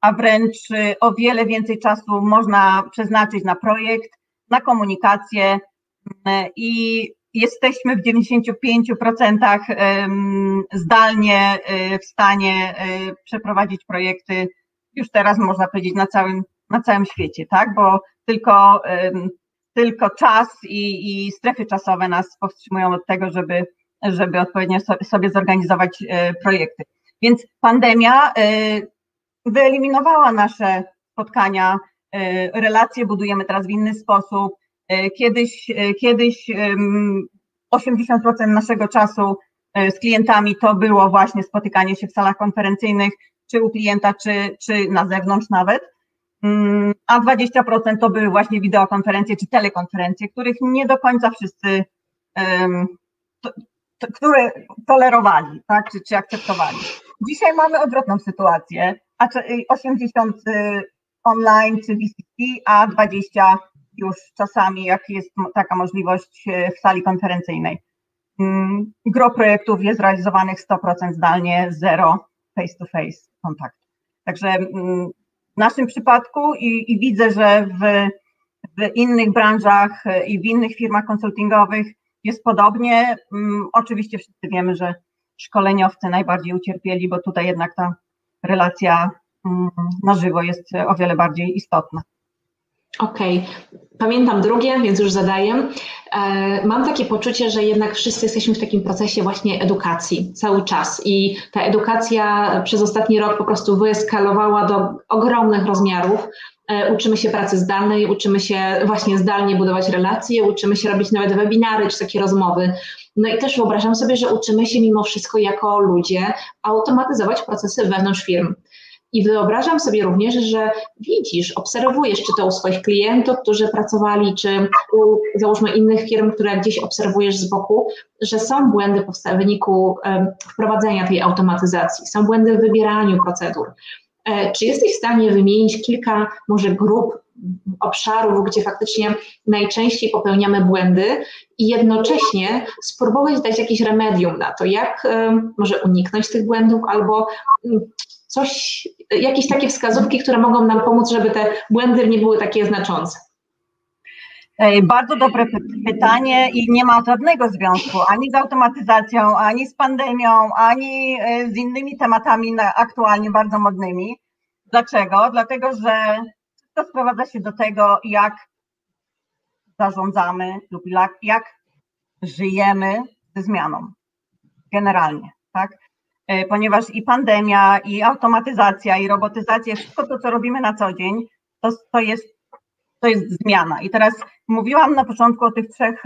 A wręcz o wiele więcej czasu można przeznaczyć na projekt, na komunikację i jesteśmy w dziewięćdziesięciu pięciu procentach zdalnie w stanie przeprowadzić projekty, już teraz można powiedzieć na całym, na całym świecie, tak? Bo tylko, tylko czas i, i strefy czasowe nas powstrzymują od tego, żeby, żeby odpowiednio sobie zorganizować projekty. Więc pandemia wyeliminowała nasze spotkania, relacje budujemy teraz w inny sposób. Kiedyś, kiedyś osiemdziesiąt procent naszego czasu z klientami to było właśnie spotykanie się w salach konferencyjnych, czy u klienta, czy, czy na zewnątrz nawet, a dwadzieścia procent to były właśnie wideokonferencje, czy telekonferencje, których nie do końca wszyscy to, to, które tolerowali, tak, czy, czy akceptowali. Dzisiaj mamy odwrotną sytuację. A osiemdziesiąt online czy V C C, a dwadzieścia już czasami, jak jest taka możliwość w sali konferencyjnej. Gro projektów jest realizowanych sto procent zdalnie, zero face-to-face kontaktu. Także w naszym przypadku i, i widzę, że w, w innych branżach i w innych firmach konsultingowych jest podobnie. Oczywiście wszyscy wiemy, że szkoleniowcy najbardziej ucierpieli, bo tutaj jednak ta relacja na żywo jest o wiele bardziej istotna. Okej, pamiętam drugie, więc już zadaję. Mam takie poczucie, że jednak wszyscy jesteśmy w takim procesie właśnie edukacji cały czas i ta edukacja przez ostatni rok po prostu wyeskalowała do ogromnych rozmiarów. Uczymy się pracy zdalnej, uczymy się właśnie zdalnie budować relacje, uczymy się robić nawet webinary czy takie rozmowy. No i też wyobrażam sobie, że uczymy się mimo wszystko jako ludzie automatyzować procesy wewnątrz firm. I wyobrażam sobie również, że widzisz, obserwujesz, czy to u swoich klientów, którzy pracowali, czy u, załóżmy, innych firm, które gdzieś obserwujesz z boku, że są błędy w wyniku wprowadzenia tej automatyzacji, są błędy w wybieraniu procedur. Czy jesteś w stanie wymienić kilka może grup obszarów, gdzie faktycznie najczęściej popełniamy błędy i jednocześnie spróbować dać jakieś remedium na to, jak może uniknąć tych błędów albo coś, jakieś takie wskazówki, które mogą nam pomóc, żeby te błędy nie były takie znaczące. Bardzo dobre pytanie i nie ma żadnego związku ani z automatyzacją, ani z pandemią, ani z innymi tematami aktualnie bardzo modnymi. Dlaczego? Dlatego, że to sprowadza się do tego, jak zarządzamy lub jak żyjemy ze zmianą generalnie, tak? Ponieważ i pandemia, i automatyzacja, i robotyzacja, wszystko to, co robimy na co dzień, to, to jest To jest zmiana. I teraz mówiłam na początku o tych trzech,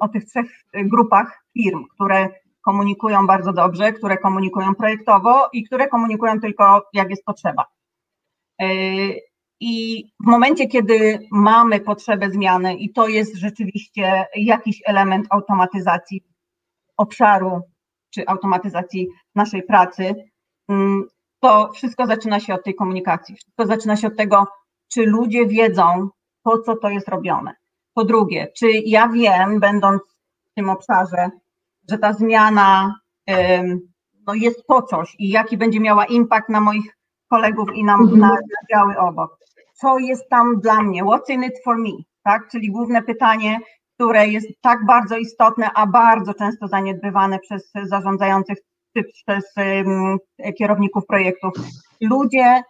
o tych trzech grupach firm, które komunikują bardzo dobrze, które komunikują projektowo i które komunikują tylko jak jest potrzeba. I w momencie, kiedy mamy potrzebę zmiany i to jest rzeczywiście jakiś element automatyzacji obszaru czy automatyzacji naszej pracy, to wszystko zaczyna się od tej komunikacji. Wszystko zaczyna się od tego, czy ludzie wiedzą, po co to jest robione. Po drugie, czy ja wiem, będąc w tym obszarze, że ta zmiana ym, no jest po coś i jaki będzie miała impact na moich kolegów i na, na, na działy obok. Co jest tam dla mnie? What's in it for me? Tak? Czyli główne pytanie, które jest tak bardzo istotne, a bardzo często zaniedbywane przez zarządzających, czy przez ym, kierowników projektów. Ludzie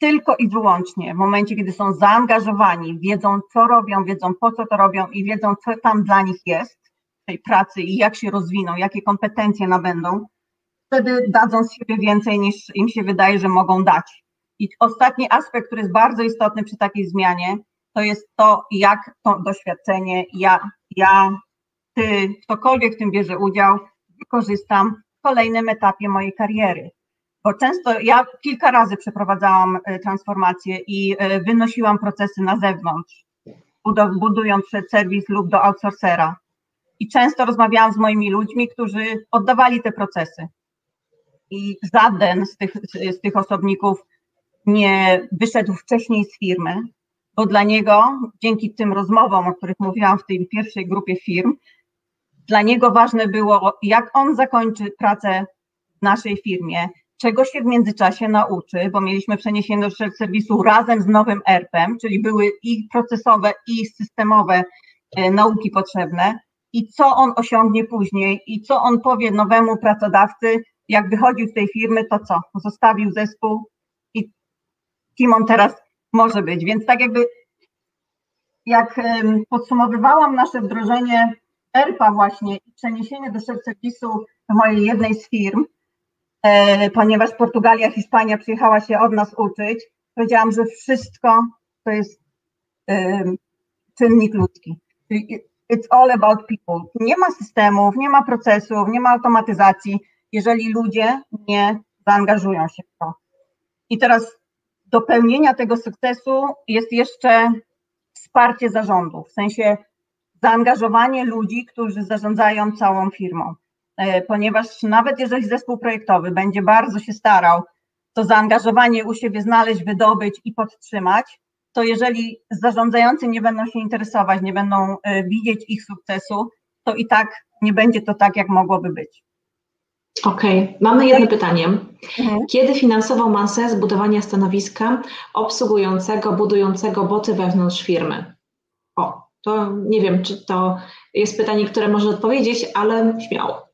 tylko i wyłącznie w momencie, kiedy są zaangażowani, wiedzą, co robią, wiedzą, po co to robią i wiedzą, co tam dla nich jest w tej pracy i jak się rozwiną, jakie kompetencje nabędą, wtedy dadzą z siebie więcej, niż im się wydaje, że mogą dać. I ostatni aspekt, który jest bardzo istotny przy takiej zmianie, to jest to, jak to doświadczenie, ja, ja ty, ktokolwiek w tym bierze udział, wykorzystam w kolejnym etapie mojej kariery. Bo często ja kilka razy przeprowadzałam transformację i wynosiłam procesy na zewnątrz, budując przed serwis lub do outsourcera. I często rozmawiałam z moimi ludźmi, którzy oddawali te procesy. I żaden z tych, z tych osobników nie wyszedł wcześniej z firmy, bo dla niego, dzięki tym rozmowom, o których mówiłam w tej pierwszej grupie firm, dla niego ważne było, jak on zakończy pracę w naszej firmie, czego się w międzyczasie nauczy, bo mieliśmy przeniesienie do shared serwisu razem z nowym er pe em, czyli były i procesowe, i systemowe e, nauki potrzebne i co on osiągnie później i co on powie nowemu pracodawcy, jak wychodził z tej firmy, to co? Zostawił zespół i kim on teraz może być. Więc tak jakby, jak e, podsumowywałam nasze wdrożenie er pe a właśnie i przeniesienie do shared serwisu w mojej jednej z firm, ponieważ Portugalia, Hiszpania przyjechała się od nas uczyć, powiedziałam, że wszystko to jest um, czynnik ludzki. It's all about people. Nie ma systemów, nie ma procesów, nie ma automatyzacji, jeżeli ludzie nie zaangażują się w to. I teraz do pełnienia tego sukcesu jest jeszcze wsparcie zarządu, w sensie zaangażowanie ludzi, którzy zarządzają całą firmą. Ponieważ nawet jeżeli zespół projektowy będzie bardzo się starał to zaangażowanie u siebie znaleźć, wydobyć i podtrzymać, to jeżeli zarządzający nie będą się interesować, nie będą widzieć ich sukcesu, to i tak nie będzie to tak, jak mogłoby być. Okej, okay. Mamy jedno pytanie. Mhm. Kiedy finansował Pan sens budowania stanowiska obsługującego, budującego boty wewnątrz firmy? O, to nie wiem, czy to jest pytanie, które może odpowiedzieć, ale śmiało.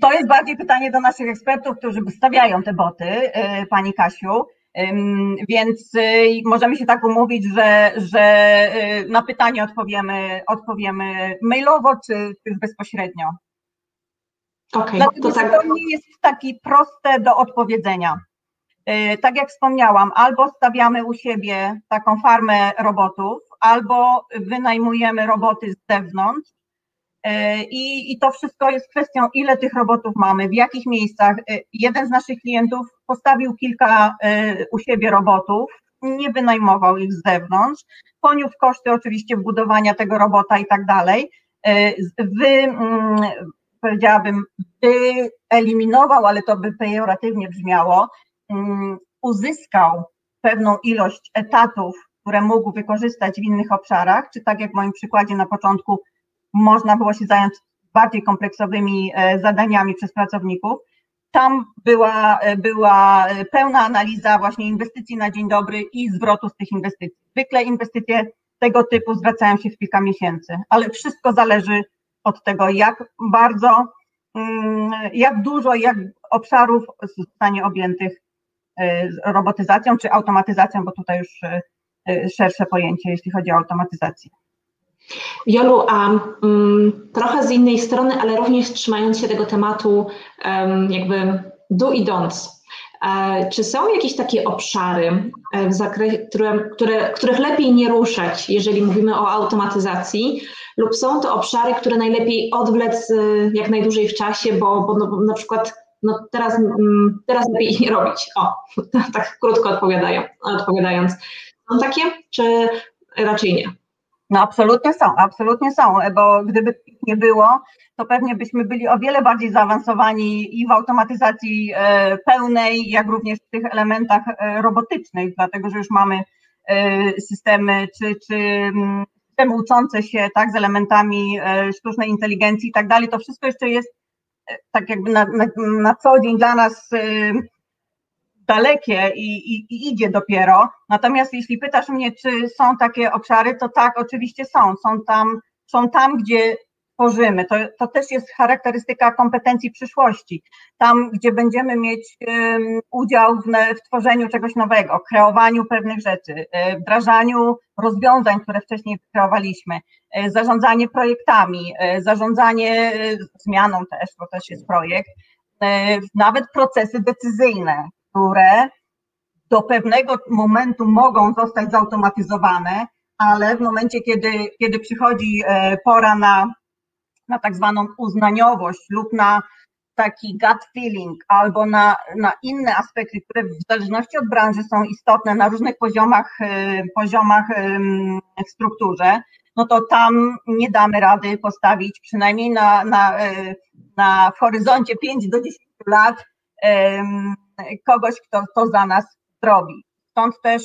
To jest bardziej pytanie do naszych ekspertów, którzy stawiają te boty, Pani Kasiu, więc możemy się tak umówić, że, że na pytanie odpowiemy, odpowiemy mailowo czy bezpośrednio. Okay, dlatego to, tak... to nie jest takie proste do odpowiedzenia. Tak jak wspomniałam, albo stawiamy u siebie taką farmę robotów, albo wynajmujemy roboty z zewnątrz. I, I to wszystko jest kwestią, ile tych robotów mamy, w jakich miejscach. Jeden z naszych klientów postawił kilka u siebie robotów, nie wynajmował ich z zewnątrz, poniósł koszty oczywiście wbudowania tego robota i tak dalej. Wy, powiedziałabym, wyeliminował, ale to by pejoratywnie brzmiało, uzyskał pewną ilość etatów, które mógł wykorzystać w innych obszarach, czy tak jak w moim przykładzie na początku można było się zająć bardziej kompleksowymi zadaniami przez pracowników. Tam była, była pełna analiza właśnie inwestycji na dzień dobry i zwrotu z tych inwestycji. Zwykle inwestycje tego typu zwracają się w kilka miesięcy, ale wszystko zależy od tego, jak bardzo, jak dużo, jak obszarów zostanie objętych robotyzacją czy automatyzacją, bo tutaj już szersze pojęcie, jeśli chodzi o automatyzację. Wiolu, a um, trochę z innej strony, ale również trzymając się tego tematu um, jakby do i don'ts. E, czy są jakieś takie obszary, e, w zakresie, które, które, których lepiej nie ruszać, jeżeli mówimy o automatyzacji, lub są to obszary, które najlepiej odwlec e, jak najdłużej w czasie, bo, bo no, na przykład no, teraz, m, teraz lepiej ich nie robić. O, tak krótko odpowiadając. Są takie, czy raczej nie? No absolutnie są, absolutnie są, bo gdyby ich nie było, to pewnie byśmy byli o wiele bardziej zaawansowani i w automatyzacji pełnej, jak również w tych elementach robotycznych, dlatego że już mamy systemy czy, czy systemy uczące się tak z elementami sztucznej inteligencji i tak dalej, to wszystko jeszcze jest tak jakby na, na, na co dzień dla nas dalekie i, i, i idzie dopiero. Natomiast jeśli pytasz mnie, czy są takie obszary, to tak, oczywiście są. Są tam, są tam gdzie tworzymy. To, to też jest charakterystyka kompetencji przyszłości. Tam, gdzie będziemy mieć um, udział w, w tworzeniu czegoś nowego, kreowaniu pewnych rzeczy, wdrażaniu rozwiązań, które wcześniej kreowaliśmy, zarządzanie projektami, zarządzanie zmianą też, bo też jest projekt, nawet procesy decyzyjne, które do pewnego momentu mogą zostać zautomatyzowane, ale w momencie, kiedy, kiedy przychodzi pora na, na tak zwaną uznaniowość lub na taki gut feeling albo na, na inne aspekty, które w zależności od branży są istotne na różnych poziomach, poziomach w strukturze, no to tam nie damy rady postawić przynajmniej na, na, na w horyzoncie pięć do dziesięciu lat kogoś, kto to za nas zrobi. Stąd też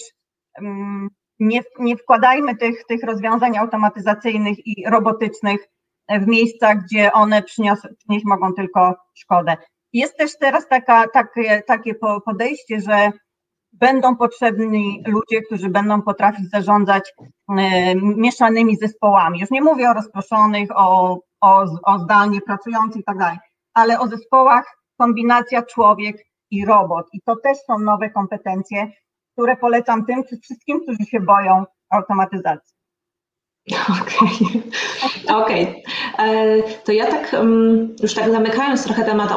nie, nie wkładajmy tych, tych rozwiązań automatyzacyjnych i robotycznych w miejsca, gdzie one przyniosą, przynieść mogą tylko szkodę. Jest też teraz taka, takie, takie podejście, że będą potrzebni ludzie, którzy będą potrafić zarządzać mieszanymi zespołami. Już nie mówię o rozproszonych, o, o, o zdalnie pracujących i tak dalej, ale o zespołach kombinacja człowiek i robot. I to też są nowe kompetencje, które polecam tym wszystkim, którzy się boją automatyzacji. Okej, okay. okay. To ja tak już tak zamykając trochę temat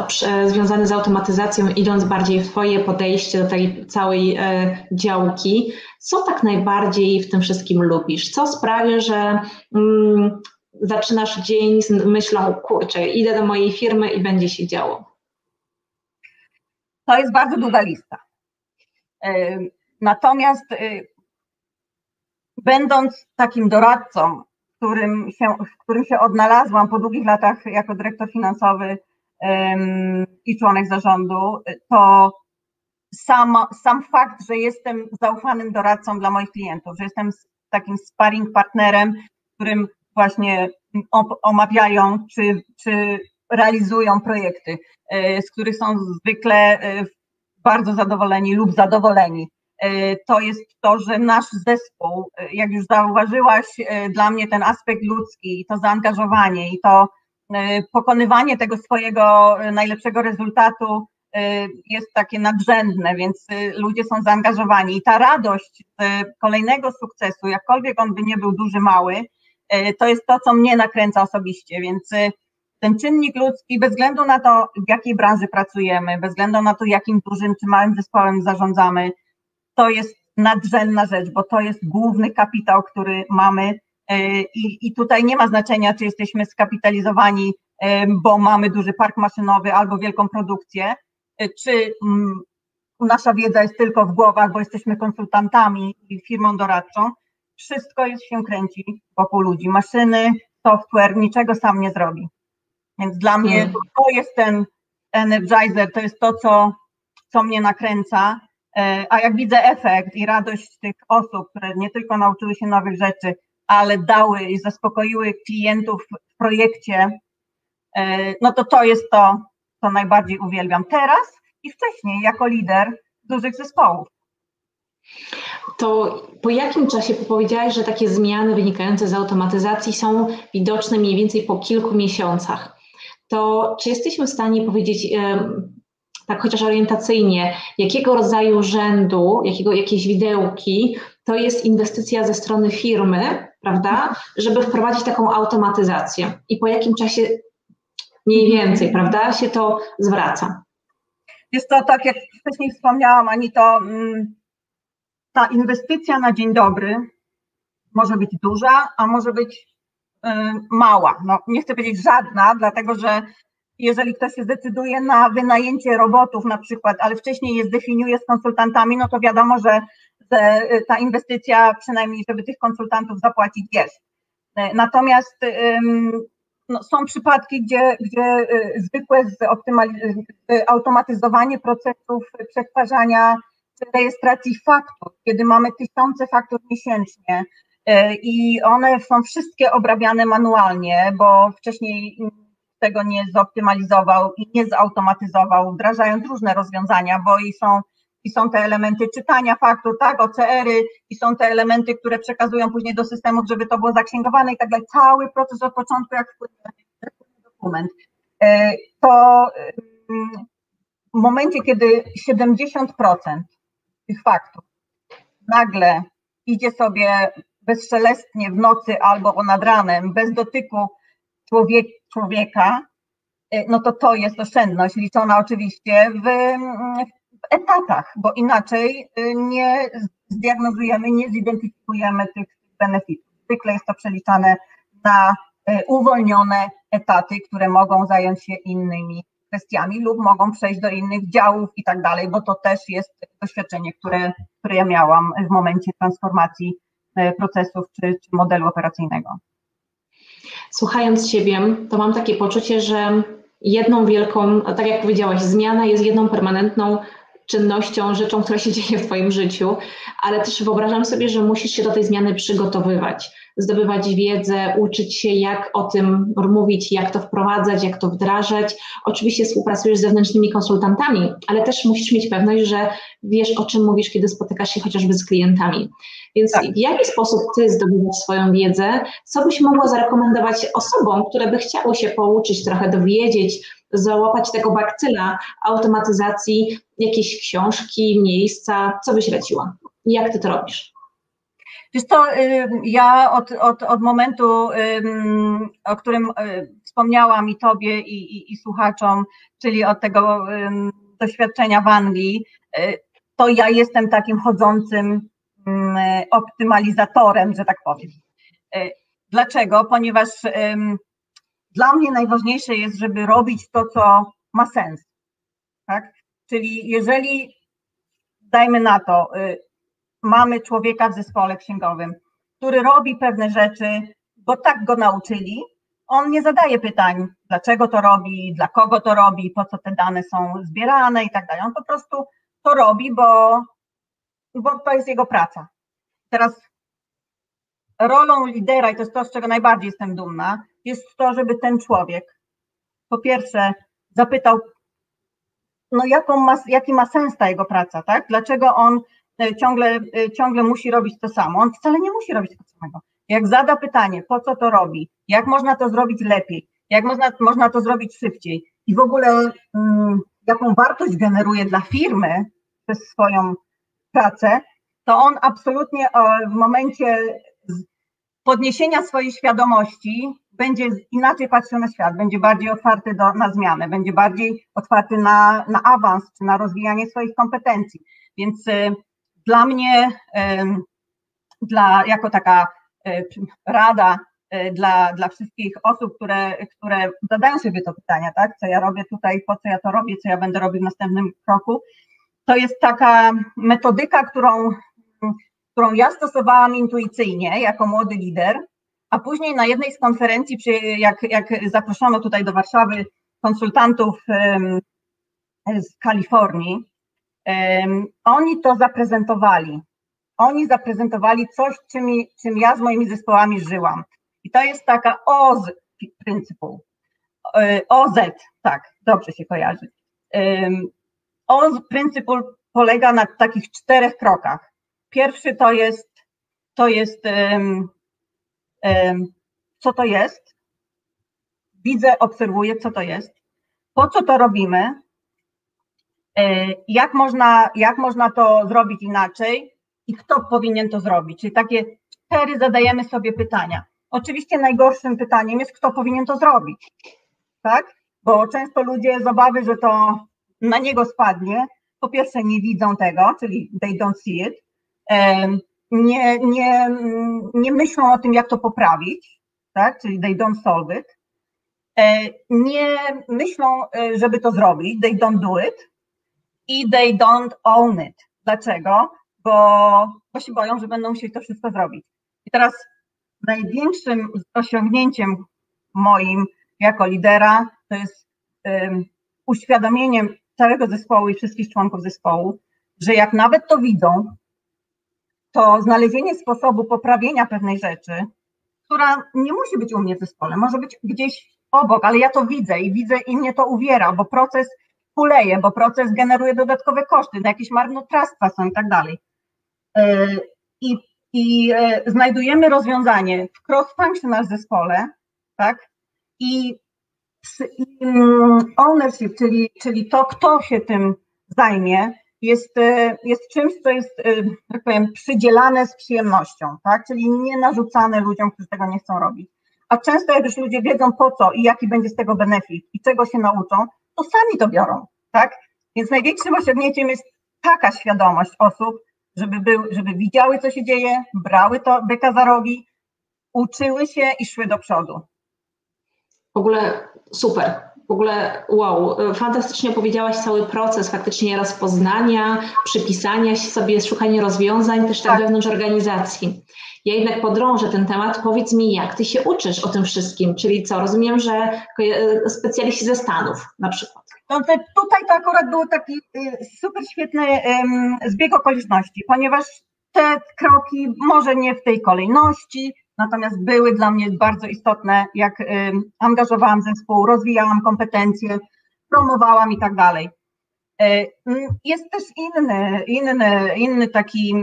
związany z automatyzacją, idąc bardziej w Twoje podejście do tej całej działki, co tak najbardziej w tym wszystkim lubisz? Co sprawia, że mm, zaczynasz dzień z myślą, kurczę, idę do mojej firmy i będzie się działo? To jest bardzo długa lista. Natomiast będąc takim doradcą, w którym się, w którym się odnalazłam po długich latach jako dyrektor finansowy i członek zarządu, to sam, sam fakt, że jestem zaufanym doradcą dla moich klientów, że jestem takim sparring partnerem, którym właśnie omawiają czy, czy realizują projekty, z których są zwykle bardzo zadowoleni lub zadowoleni. To jest to, że nasz zespół, jak już zauważyłaś, dla mnie ten aspekt ludzki i to zaangażowanie i to pokonywanie tego swojego najlepszego rezultatu jest takie nadrzędne, więc ludzie są zaangażowani i ta radość kolejnego sukcesu, jakkolwiek on by nie był duży, mały, to jest to, co mnie nakręca osobiście, więc ten czynnik ludzki, bez względu na to, w jakiej branży pracujemy, bez względu na to, jakim dużym czy małym zespołem zarządzamy, to jest nadrzędna rzecz, bo to jest główny kapitał, który mamy i, i tutaj nie ma znaczenia, czy jesteśmy skapitalizowani, bo mamy duży park maszynowy albo wielką produkcję, czy nasza wiedza jest tylko w głowach, bo jesteśmy konsultantami i firmą doradczą. Wszystko jest, się kręci wokół ludzi. Maszyny, software, niczego sam nie zrobi. Więc dla mnie to jest ten energizer, to jest to, co, co mnie nakręca A jak widzę efekt i radość tych osób, które nie tylko nauczyły się nowych rzeczy, ale dały i zaspokoiły klientów w projekcie, no to to jest to, co najbardziej uwielbiam teraz i wcześniej jako lider dużych zespołów. To po jakim czasie powiedziałaś, że takie zmiany wynikające z automatyzacji są widoczne mniej więcej po kilku miesiącach? To czy jesteśmy w stanie powiedzieć, tak chociaż orientacyjnie, jakiego rodzaju rzędu, jakiego, jakiejś widełki to jest inwestycja ze strony firmy, prawda, żeby wprowadzić taką automatyzację i po jakim czasie mniej więcej, prawda, się to zwraca? Jest to tak, jak wcześniej wspomniałam, Ani, to ta inwestycja na dzień dobry może być duża, a może być y, mała. No, nie chcę powiedzieć żadna, dlatego że jeżeli ktoś się zdecyduje na wynajęcie robotów na przykład, ale wcześniej je zdefiniuje z konsultantami, no to wiadomo, że te, ta inwestycja, przynajmniej żeby tych konsultantów zapłacić, jest. Natomiast y, no, są przypadki, gdzie, gdzie zwykłe automatyzowanie procesów przetwarzania, rejestracji faktur, kiedy mamy tysiące faktur miesięcznie i one są wszystkie obrabiane manualnie, bo wcześniej tego nie zoptymalizował i nie zautomatyzował, wdrażając różne rozwiązania, bo i są, i są te elementy czytania faktur, tak, O C R-y, i są te elementy, które przekazują później do systemów, żeby to było zaksięgowane i tak dalej. Cały proces od początku, jak wpłynie dokument. To w momencie, kiedy siedemdziesiąt procent tych faktów nagle idzie sobie bezszelestnie w nocy albo nad ranem, bez dotyku człowiek, człowieka, no to to jest oszczędność liczona oczywiście w, w etatach, bo inaczej nie zdiagnozujemy, nie zidentyfikujemy tych benefitów. Zwykle jest to przeliczane na uwolnione etaty, które mogą zająć się innymi kwestiami lub mogą przejść do innych działów i tak dalej, bo to też jest doświadczenie, które, które ja miałam w momencie transformacji procesów czy, czy modelu operacyjnego. Słuchając Ciebie, to mam takie poczucie, że jedną wielką, tak jak powiedziałaś, zmiana jest jedną permanentną czynnością, rzeczą, która się dzieje w Twoim życiu, ale też wyobrażam sobie, że musisz się do tej zmiany przygotowywać, zdobywać wiedzę, uczyć się, jak o tym mówić, jak to wprowadzać, jak to wdrażać. Oczywiście współpracujesz z zewnętrznymi konsultantami, ale też musisz mieć pewność, że wiesz, o czym mówisz, kiedy spotykasz się chociażby z klientami. Więc tak. W jaki sposób Ty zdobywasz swoją wiedzę? Co byś mogła zarekomendować osobom, które by chciały się pouczyć, trochę dowiedzieć, załapać tego bakcyla automatyzacji, jakieś książki, miejsca, co byś radziła? Jak Ty to robisz? Wiesz co, ja od, od, od momentu, o którym wspomniałam i Tobie i, i, i słuchaczom, czyli od tego doświadczenia w Anglii, to ja jestem takim chodzącym optymalizatorem, że tak powiem. Dlaczego? Ponieważ dla mnie najważniejsze jest, żeby robić to, co ma sens, tak? Czyli jeżeli, dajmy na to, y, mamy człowieka w zespole księgowym, który robi pewne rzeczy, bo tak go nauczyli, on nie zadaje pytań, dlaczego to robi, dla kogo to robi, po co te dane są zbierane i tak dalej. On po prostu to robi, bo, bo to jest jego praca. Teraz rolą lidera, i to jest to, z czego najbardziej jestem dumna, jest to, żeby ten człowiek po pierwsze zapytał, no jaką ma, jaki ma sens ta jego praca, tak? Dlaczego on ciągle, ciągle musi robić to samo? On wcale nie musi robić tego samego. Jak zada pytanie, po co to robi, jak można to zrobić lepiej, jak można, można to zrobić szybciej i w ogóle mm, jaką wartość generuje dla firmy przez swoją pracę, to on absolutnie w momencie podniesienia swojej świadomości będzie inaczej patrzył na świat, będzie bardziej otwarty do, na zmianę, będzie bardziej otwarty na, na awans, czy na rozwijanie swoich kompetencji. Więc y, dla mnie, y, dla, jako taka y, rada y, dla, dla wszystkich osób, które, które zadają sobie to pytania, tak, co ja robię tutaj, po co ja to robię, co ja będę robił w następnym kroku, to jest taka metodyka, którą... którą ja stosowałam intuicyjnie jako młody lider, a później na jednej z konferencji, jak, jak zaproszono tutaj do Warszawy konsultantów z Kalifornii, Um, oni to zaprezentowali. Oni zaprezentowali coś, czym, czym ja z moimi zespołami żyłam. I to jest taka O Z pryncypuł. O Z, tak, dobrze się kojarzy. Um, O Z pryncypuł polega na takich czterech krokach. Pierwszy to jest, to jest, um, um, co to jest? Widzę, obserwuję, co to jest. Po co to robimy? Jak można, jak można to zrobić inaczej i kto powinien to zrobić? Czyli takie cztery zadajemy sobie pytania. Oczywiście najgorszym pytaniem jest, kto powinien to zrobić, tak? Bo często ludzie z obawy, że to na niego spadnie, po pierwsze nie widzą tego, czyli they don't see it, nie, nie, nie myślą o tym, jak to poprawić, tak? Czyli they don't solve it, nie myślą, żeby to zrobić, they don't do it, i they don't own it. Dlaczego? Bo, bo się boją, że będą musieli to wszystko zrobić. I teraz największym osiągnięciem moim jako lidera to jest um, uświadomienie całego zespołu i wszystkich członków zespołu, że jak nawet to widzą, to znalezienie sposobu poprawienia pewnej rzeczy, która nie musi być u mnie w zespole, może być gdzieś obok, ale ja to widzę i widzę i mnie to uwiera, bo proces kuleje, bo proces generuje dodatkowe koszty, jakieś marnotrawstwa są i tak dalej. I, i znajdujemy rozwiązanie w cross-functional zespole, tak? I ownership, czyli, czyli to, kto się tym zajmie, jest, jest czymś, co jest, tak powiem, przydzielane z przyjemnością, tak? Czyli nie narzucane ludziom, którzy tego nie chcą robić. A często, jak już ludzie wiedzą po co i jaki będzie z tego benefit i czego się nauczą, to sami to biorą, tak? Więc największym osiągnięciem jest taka świadomość osób, żeby, był, żeby widziały, co się dzieje, brały to byka za rogi, uczyły się i szły do przodu. W ogóle super, w ogóle wow, fantastycznie opowiedziałaś cały proces faktycznie rozpoznania, przypisania się sobie, szukania rozwiązań też tak, tak wewnątrz organizacji. Ja jednak podrążę ten temat, powiedz mi, jak ty się uczysz o tym wszystkim, czyli co, rozumiem, że specjaliści ze Stanów na przykład. No to tutaj to akurat był taki super świetny um, zbieg okoliczności, ponieważ te kroki może nie w tej kolejności, natomiast były dla mnie bardzo istotne, jak um, angażowałam zespół, rozwijałam kompetencje, promowałam i tak dalej. Jest też inny, inny, inny taki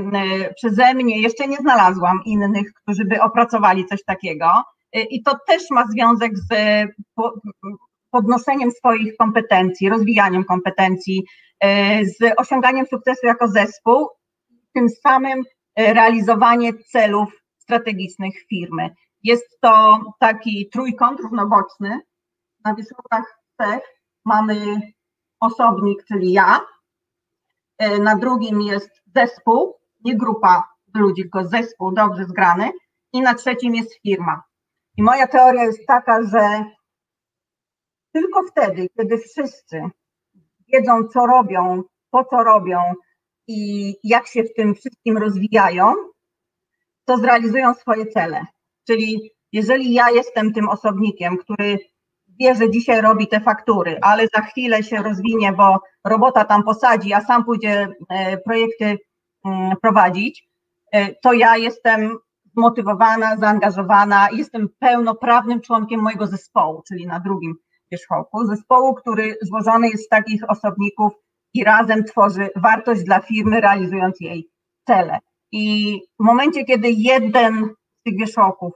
przeze mnie, jeszcze nie znalazłam innych, którzy by opracowali coś takiego i to też ma związek z podnoszeniem swoich kompetencji, rozwijaniem kompetencji, z osiąganiem sukcesu jako zespół, tym samym realizowanie celów strategicznych firmy. Jest to taki trójkąt równoboczny, na wierzchołkach cech mamy osobnik, czyli ja, na drugim jest zespół, nie grupa ludzi, tylko zespół dobrze zgrany i na trzecim jest firma. I moja teoria jest taka, że tylko wtedy, kiedy wszyscy wiedzą, co robią, po co robią i jak się w tym wszystkim rozwijają, to zrealizują swoje cele. Czyli jeżeli ja jestem tym osobnikiem, który wie, że dzisiaj robi te faktury, ale za chwilę się rozwinie, bo robota tam posadzi, a sam pójdzie projekty prowadzić, to ja jestem zmotywowana, zaangażowana, jestem pełnoprawnym członkiem mojego zespołu, czyli na drugim wierzchołku, zespołu, który złożony jest z takich osobników i razem tworzy wartość dla firmy, realizując jej cele. I w momencie, kiedy jeden z tych wierzchołków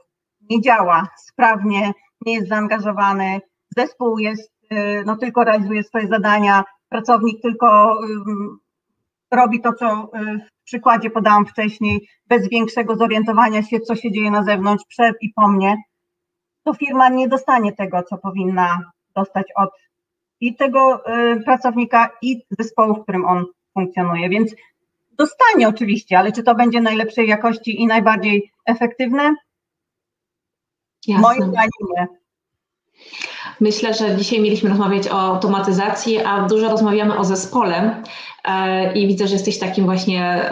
nie działa sprawnie, nie jest zaangażowany, zespół jest, no tylko realizuje swoje zadania, pracownik tylko um, robi to, co w przykładzie podałam wcześniej, bez większego zorientowania się, co się dzieje na zewnątrz, przed i po mnie, to firma nie dostanie tego, co powinna dostać od i tego y, pracownika, i zespołu, w którym on funkcjonuje. Więc dostanie oczywiście, ale czy to będzie najlepszej jakości i najbardziej efektywne? Moim zdaniem nie. Myślę, że dzisiaj mieliśmy rozmawiać o automatyzacji, a dużo rozmawiamy o zespole i widzę, że jesteś takim właśnie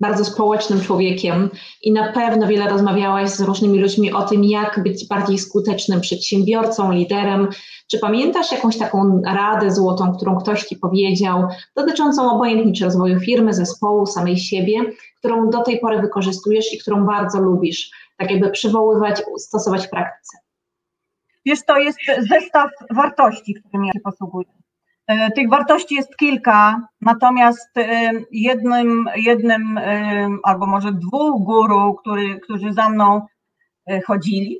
bardzo społecznym człowiekiem i na pewno wiele rozmawiałaś z różnymi ludźmi o tym, jak być bardziej skutecznym przedsiębiorcą, liderem. Czy pamiętasz jakąś taką radę złotą, którą ktoś Ci powiedział, dotyczącą obojętnie czy rozwoju firmy, zespołu, samej siebie, którą do tej pory wykorzystujesz i którą bardzo lubisz, tak jakby przywoływać, stosować w praktyce? Wiesz, to jest zestaw wartości, którymi ja się posługuję. Tych wartości jest kilka, natomiast jednym, jednym albo może dwóch guru, który, którzy za mną chodzili,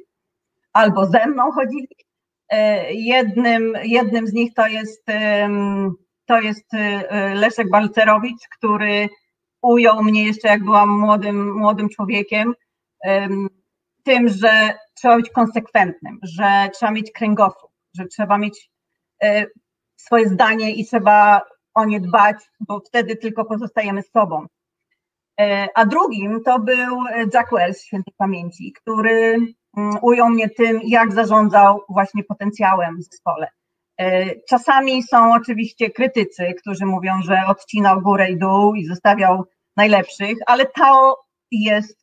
albo ze mną chodzili, jednym, jednym z nich to jest, to jest Leszek Balcerowicz, który ujął mnie jeszcze jak byłam młodym, młodym człowiekiem, tym, że trzeba być konsekwentnym, że trzeba mieć kręgosłup, że trzeba mieć swoje zdanie i trzeba o nie dbać, bo wtedy tylko pozostajemy sobą. A drugim to był Jack Wells, świętej pamięci, który ujął mnie tym, jak zarządzał właśnie potencjałem w zespole. Czasami są oczywiście krytycy, którzy mówią, że odcinał górę i dół i zostawiał najlepszych, ale to jest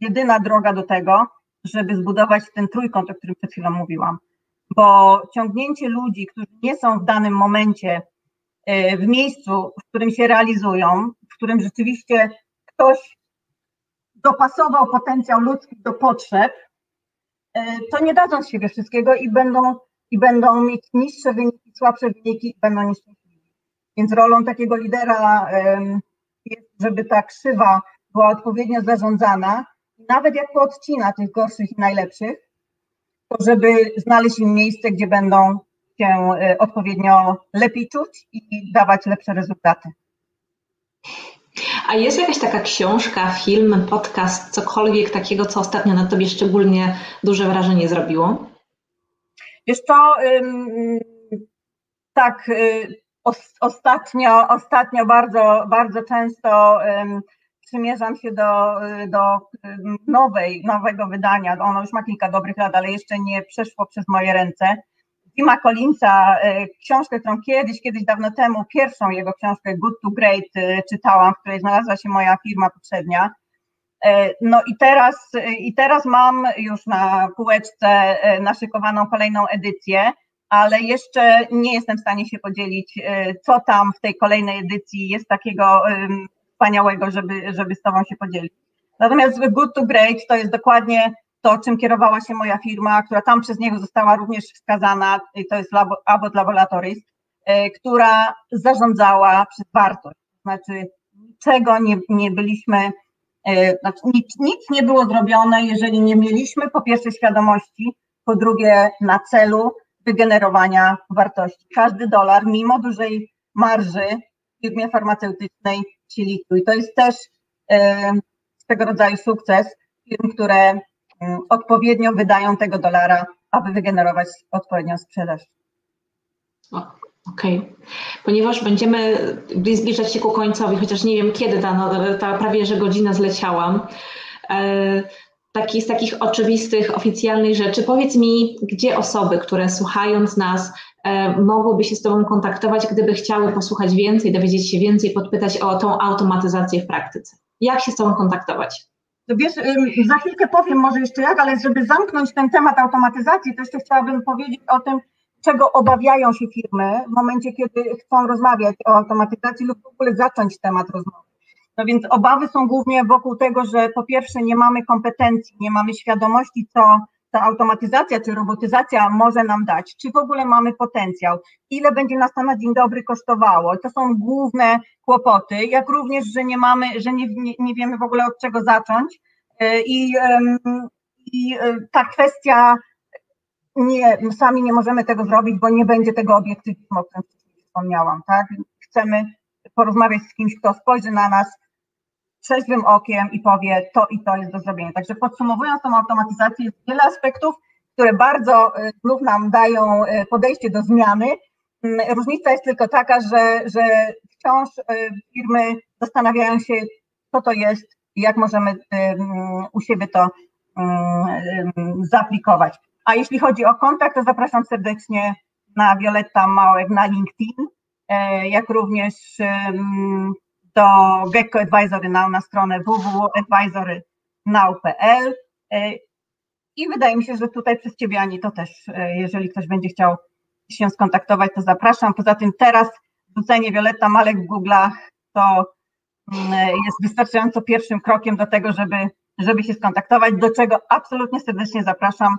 jedyna droga do tego, żeby zbudować ten trójkąt, o którym przed chwilą mówiłam. Bo ciągnięcie ludzi, którzy nie są w danym momencie w miejscu, w którym się realizują, w którym rzeczywiście ktoś dopasował potencjał ludzki do potrzeb, to nie dadzą z siebie wszystkiego i będą, i będą mieć niższe wyniki, słabsze wyniki i będą nieszczęśliwi. Więc rolą takiego lidera jest, żeby ta krzywa była odpowiednio zarządzana, nawet jak odcina tych gorszych i najlepszych, to żeby znaleźć im miejsce, gdzie będą się odpowiednio lepiej czuć i dawać lepsze rezultaty. A jest jakaś taka książka, film, podcast, cokolwiek takiego, co ostatnio na Tobie szczególnie duże wrażenie zrobiło? Wiesz co, ym, tak, y, os, ostatnio, ostatnio bardzo, bardzo często ym, przymierzam się do, do nowej, nowego wydania. Ono już ma kilka dobrych lat, ale jeszcze nie przeszło przez moje ręce. Jima Collinsa, książkę, którą kiedyś, kiedyś dawno temu, pierwszą jego książkę Good to Great czytałam, w której znalazła się moja firma poprzednia. No i teraz, i teraz mam już na półeczce naszykowaną kolejną edycję, ale jeszcze nie jestem w stanie się podzielić, co tam w tej kolejnej edycji jest takiego wspaniałego, żeby, żeby z Tobą się podzielić. Natomiast Good to Great to jest dokładnie to, czym kierowała się moja firma, która tam przez niego została również wskazana, to jest labo, Abbott Laboratories, y, która zarządzała przez wartość. Znaczy niczego nie, nie byliśmy, y, znaczy nic, nic nie było zrobione, jeżeli nie mieliśmy po pierwsze świadomości, po drugie na celu wygenerowania wartości. Każdy dolar, mimo dużej marży w firmie farmaceutycznej, się liczy. I to jest też y, swego rodzaju sukces firm, które y, odpowiednio wydają tego dolara, aby wygenerować odpowiednią sprzedaż. Okej. Okay. Ponieważ będziemy zbliżać się ku końcowi, chociaż nie wiem kiedy, ta, no, ta prawie że godzina zleciałam, y, taki, z takich oczywistych, oficjalnych rzeczy, powiedz mi, gdzie osoby, które słuchając nas, mogłyby się z Tobą kontaktować, gdyby chciały posłuchać więcej, dowiedzieć się więcej, podpytać o tą automatyzację w praktyce. Jak się z Tobą kontaktować? To wiesz, za chwilkę powiem może jeszcze jak, ale żeby zamknąć ten temat automatyzacji, to jeszcze chciałabym powiedzieć o tym, czego obawiają się firmy w momencie, kiedy chcą rozmawiać o automatyzacji lub w ogóle zacząć temat rozmowy. No więc obawy są głównie wokół tego, że po pierwsze nie mamy kompetencji, nie mamy świadomości, co ta automatyzacja czy robotyzacja może nam dać, czy w ogóle mamy potencjał, ile będzie nas to na dzień dobry kosztowało. To są główne kłopoty, jak również, że nie mamy, że nie, nie, nie wiemy w ogóle od czego zacząć i, i ta kwestia, nie, sami nie możemy tego zrobić, bo nie będzie tego obiektywizmu, o którym wspomniałam, tak? Chcemy porozmawiać z kimś, kto spojrzy na nas trzeźwym okiem i powie to i to jest do zrobienia. Także podsumowując tą automatyzację, jest wiele aspektów, które bardzo znów nam dają podejście do zmiany. Różnica jest tylko taka, że, że wciąż firmy zastanawiają się, co to jest i jak możemy u siebie to zaaplikować. A jeśli chodzi o kontakt, to zapraszam serdecznie na Wioletta Małek na LinkedIn, jak również do Gecko Advisory Now na stronę w w w kropka advisory now kropka p l. I wydaje mi się, że tutaj przez Ciebie, Ani, to też, jeżeli ktoś będzie chciał się skontaktować, to zapraszam. Poza tym teraz wrzucenie Wioletta Małek w Google'ach to jest wystarczająco pierwszym krokiem do tego, żeby, żeby się skontaktować, do czego absolutnie serdecznie zapraszam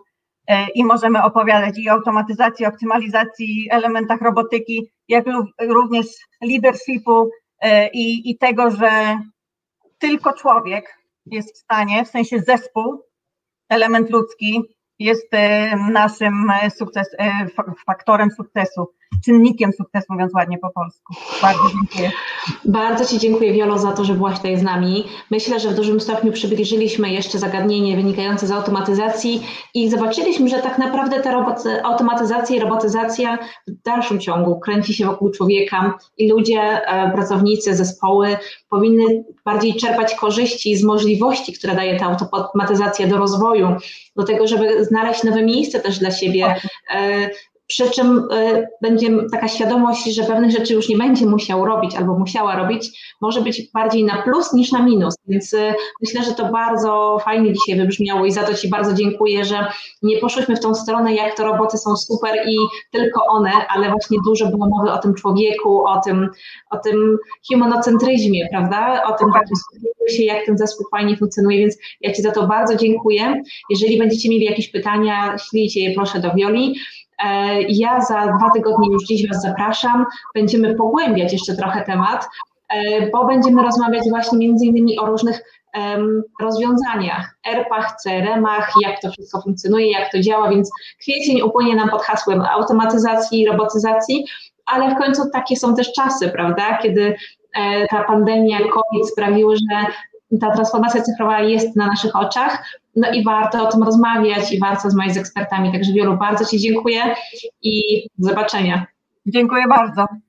i możemy opowiadać i o automatyzacji, optymalizacji, elementach robotyki, jak również leadershipu i, i tego, że tylko człowiek jest w stanie, w sensie zespół, element ludzki jest naszym sukces, faktorem sukcesu, czynnikiem sukcesu, mówiąc ładnie po polsku. Bardzo dziękuję. Bardzo Ci dziękuję, Wiolo, za to, że byłaś tutaj z nami. Myślę, że w dużym stopniu przybliżyliśmy jeszcze zagadnienie wynikające z automatyzacji i zobaczyliśmy, że tak naprawdę ta roboty, automatyzacja i robotyzacja w dalszym ciągu kręci się wokół człowieka i ludzie, pracownicy, zespoły powinny bardziej czerpać korzyści z możliwości, które daje ta automatyzacja do rozwoju, do tego, żeby znaleźć nowe miejsce też dla siebie, przy czym y, będzie taka świadomość, że pewnych rzeczy już nie będzie musiał robić albo musiała robić, może być bardziej na plus niż na minus, więc y, myślę, że to bardzo fajnie dzisiaj wybrzmiało i za to Ci bardzo dziękuję, że nie poszłyśmy w tą stronę, jak to roboty są super i tylko one, ale właśnie dużo było mowy o tym człowieku, o tym, o tym humanocentryzmie, prawda, o tym, się, jak ten zespół fajnie funkcjonuje, więc ja Ci za to bardzo dziękuję. Jeżeli będziecie mieli jakieś pytania, ślijcie je proszę do Wioli. Ja za dwa tygodnie już dziś Was zapraszam, będziemy pogłębiać jeszcze trochę temat, bo będziemy rozmawiać właśnie między innymi o różnych um, rozwiązaniach, erpach, C R M-ach, jak to wszystko funkcjonuje, jak to działa, więc kwiecień upłynie nam pod hasłem automatyzacji i robotyzacji, ale w końcu takie są też czasy, prawda, kiedy e, ta pandemia COVID sprawiły, że ta transformacja cyfrowa jest na naszych oczach, no i warto o tym rozmawiać i warto rozmawiać z ekspertami. Także Wiolu, bardzo Ci dziękuję i do zobaczenia. Dziękuję bardzo.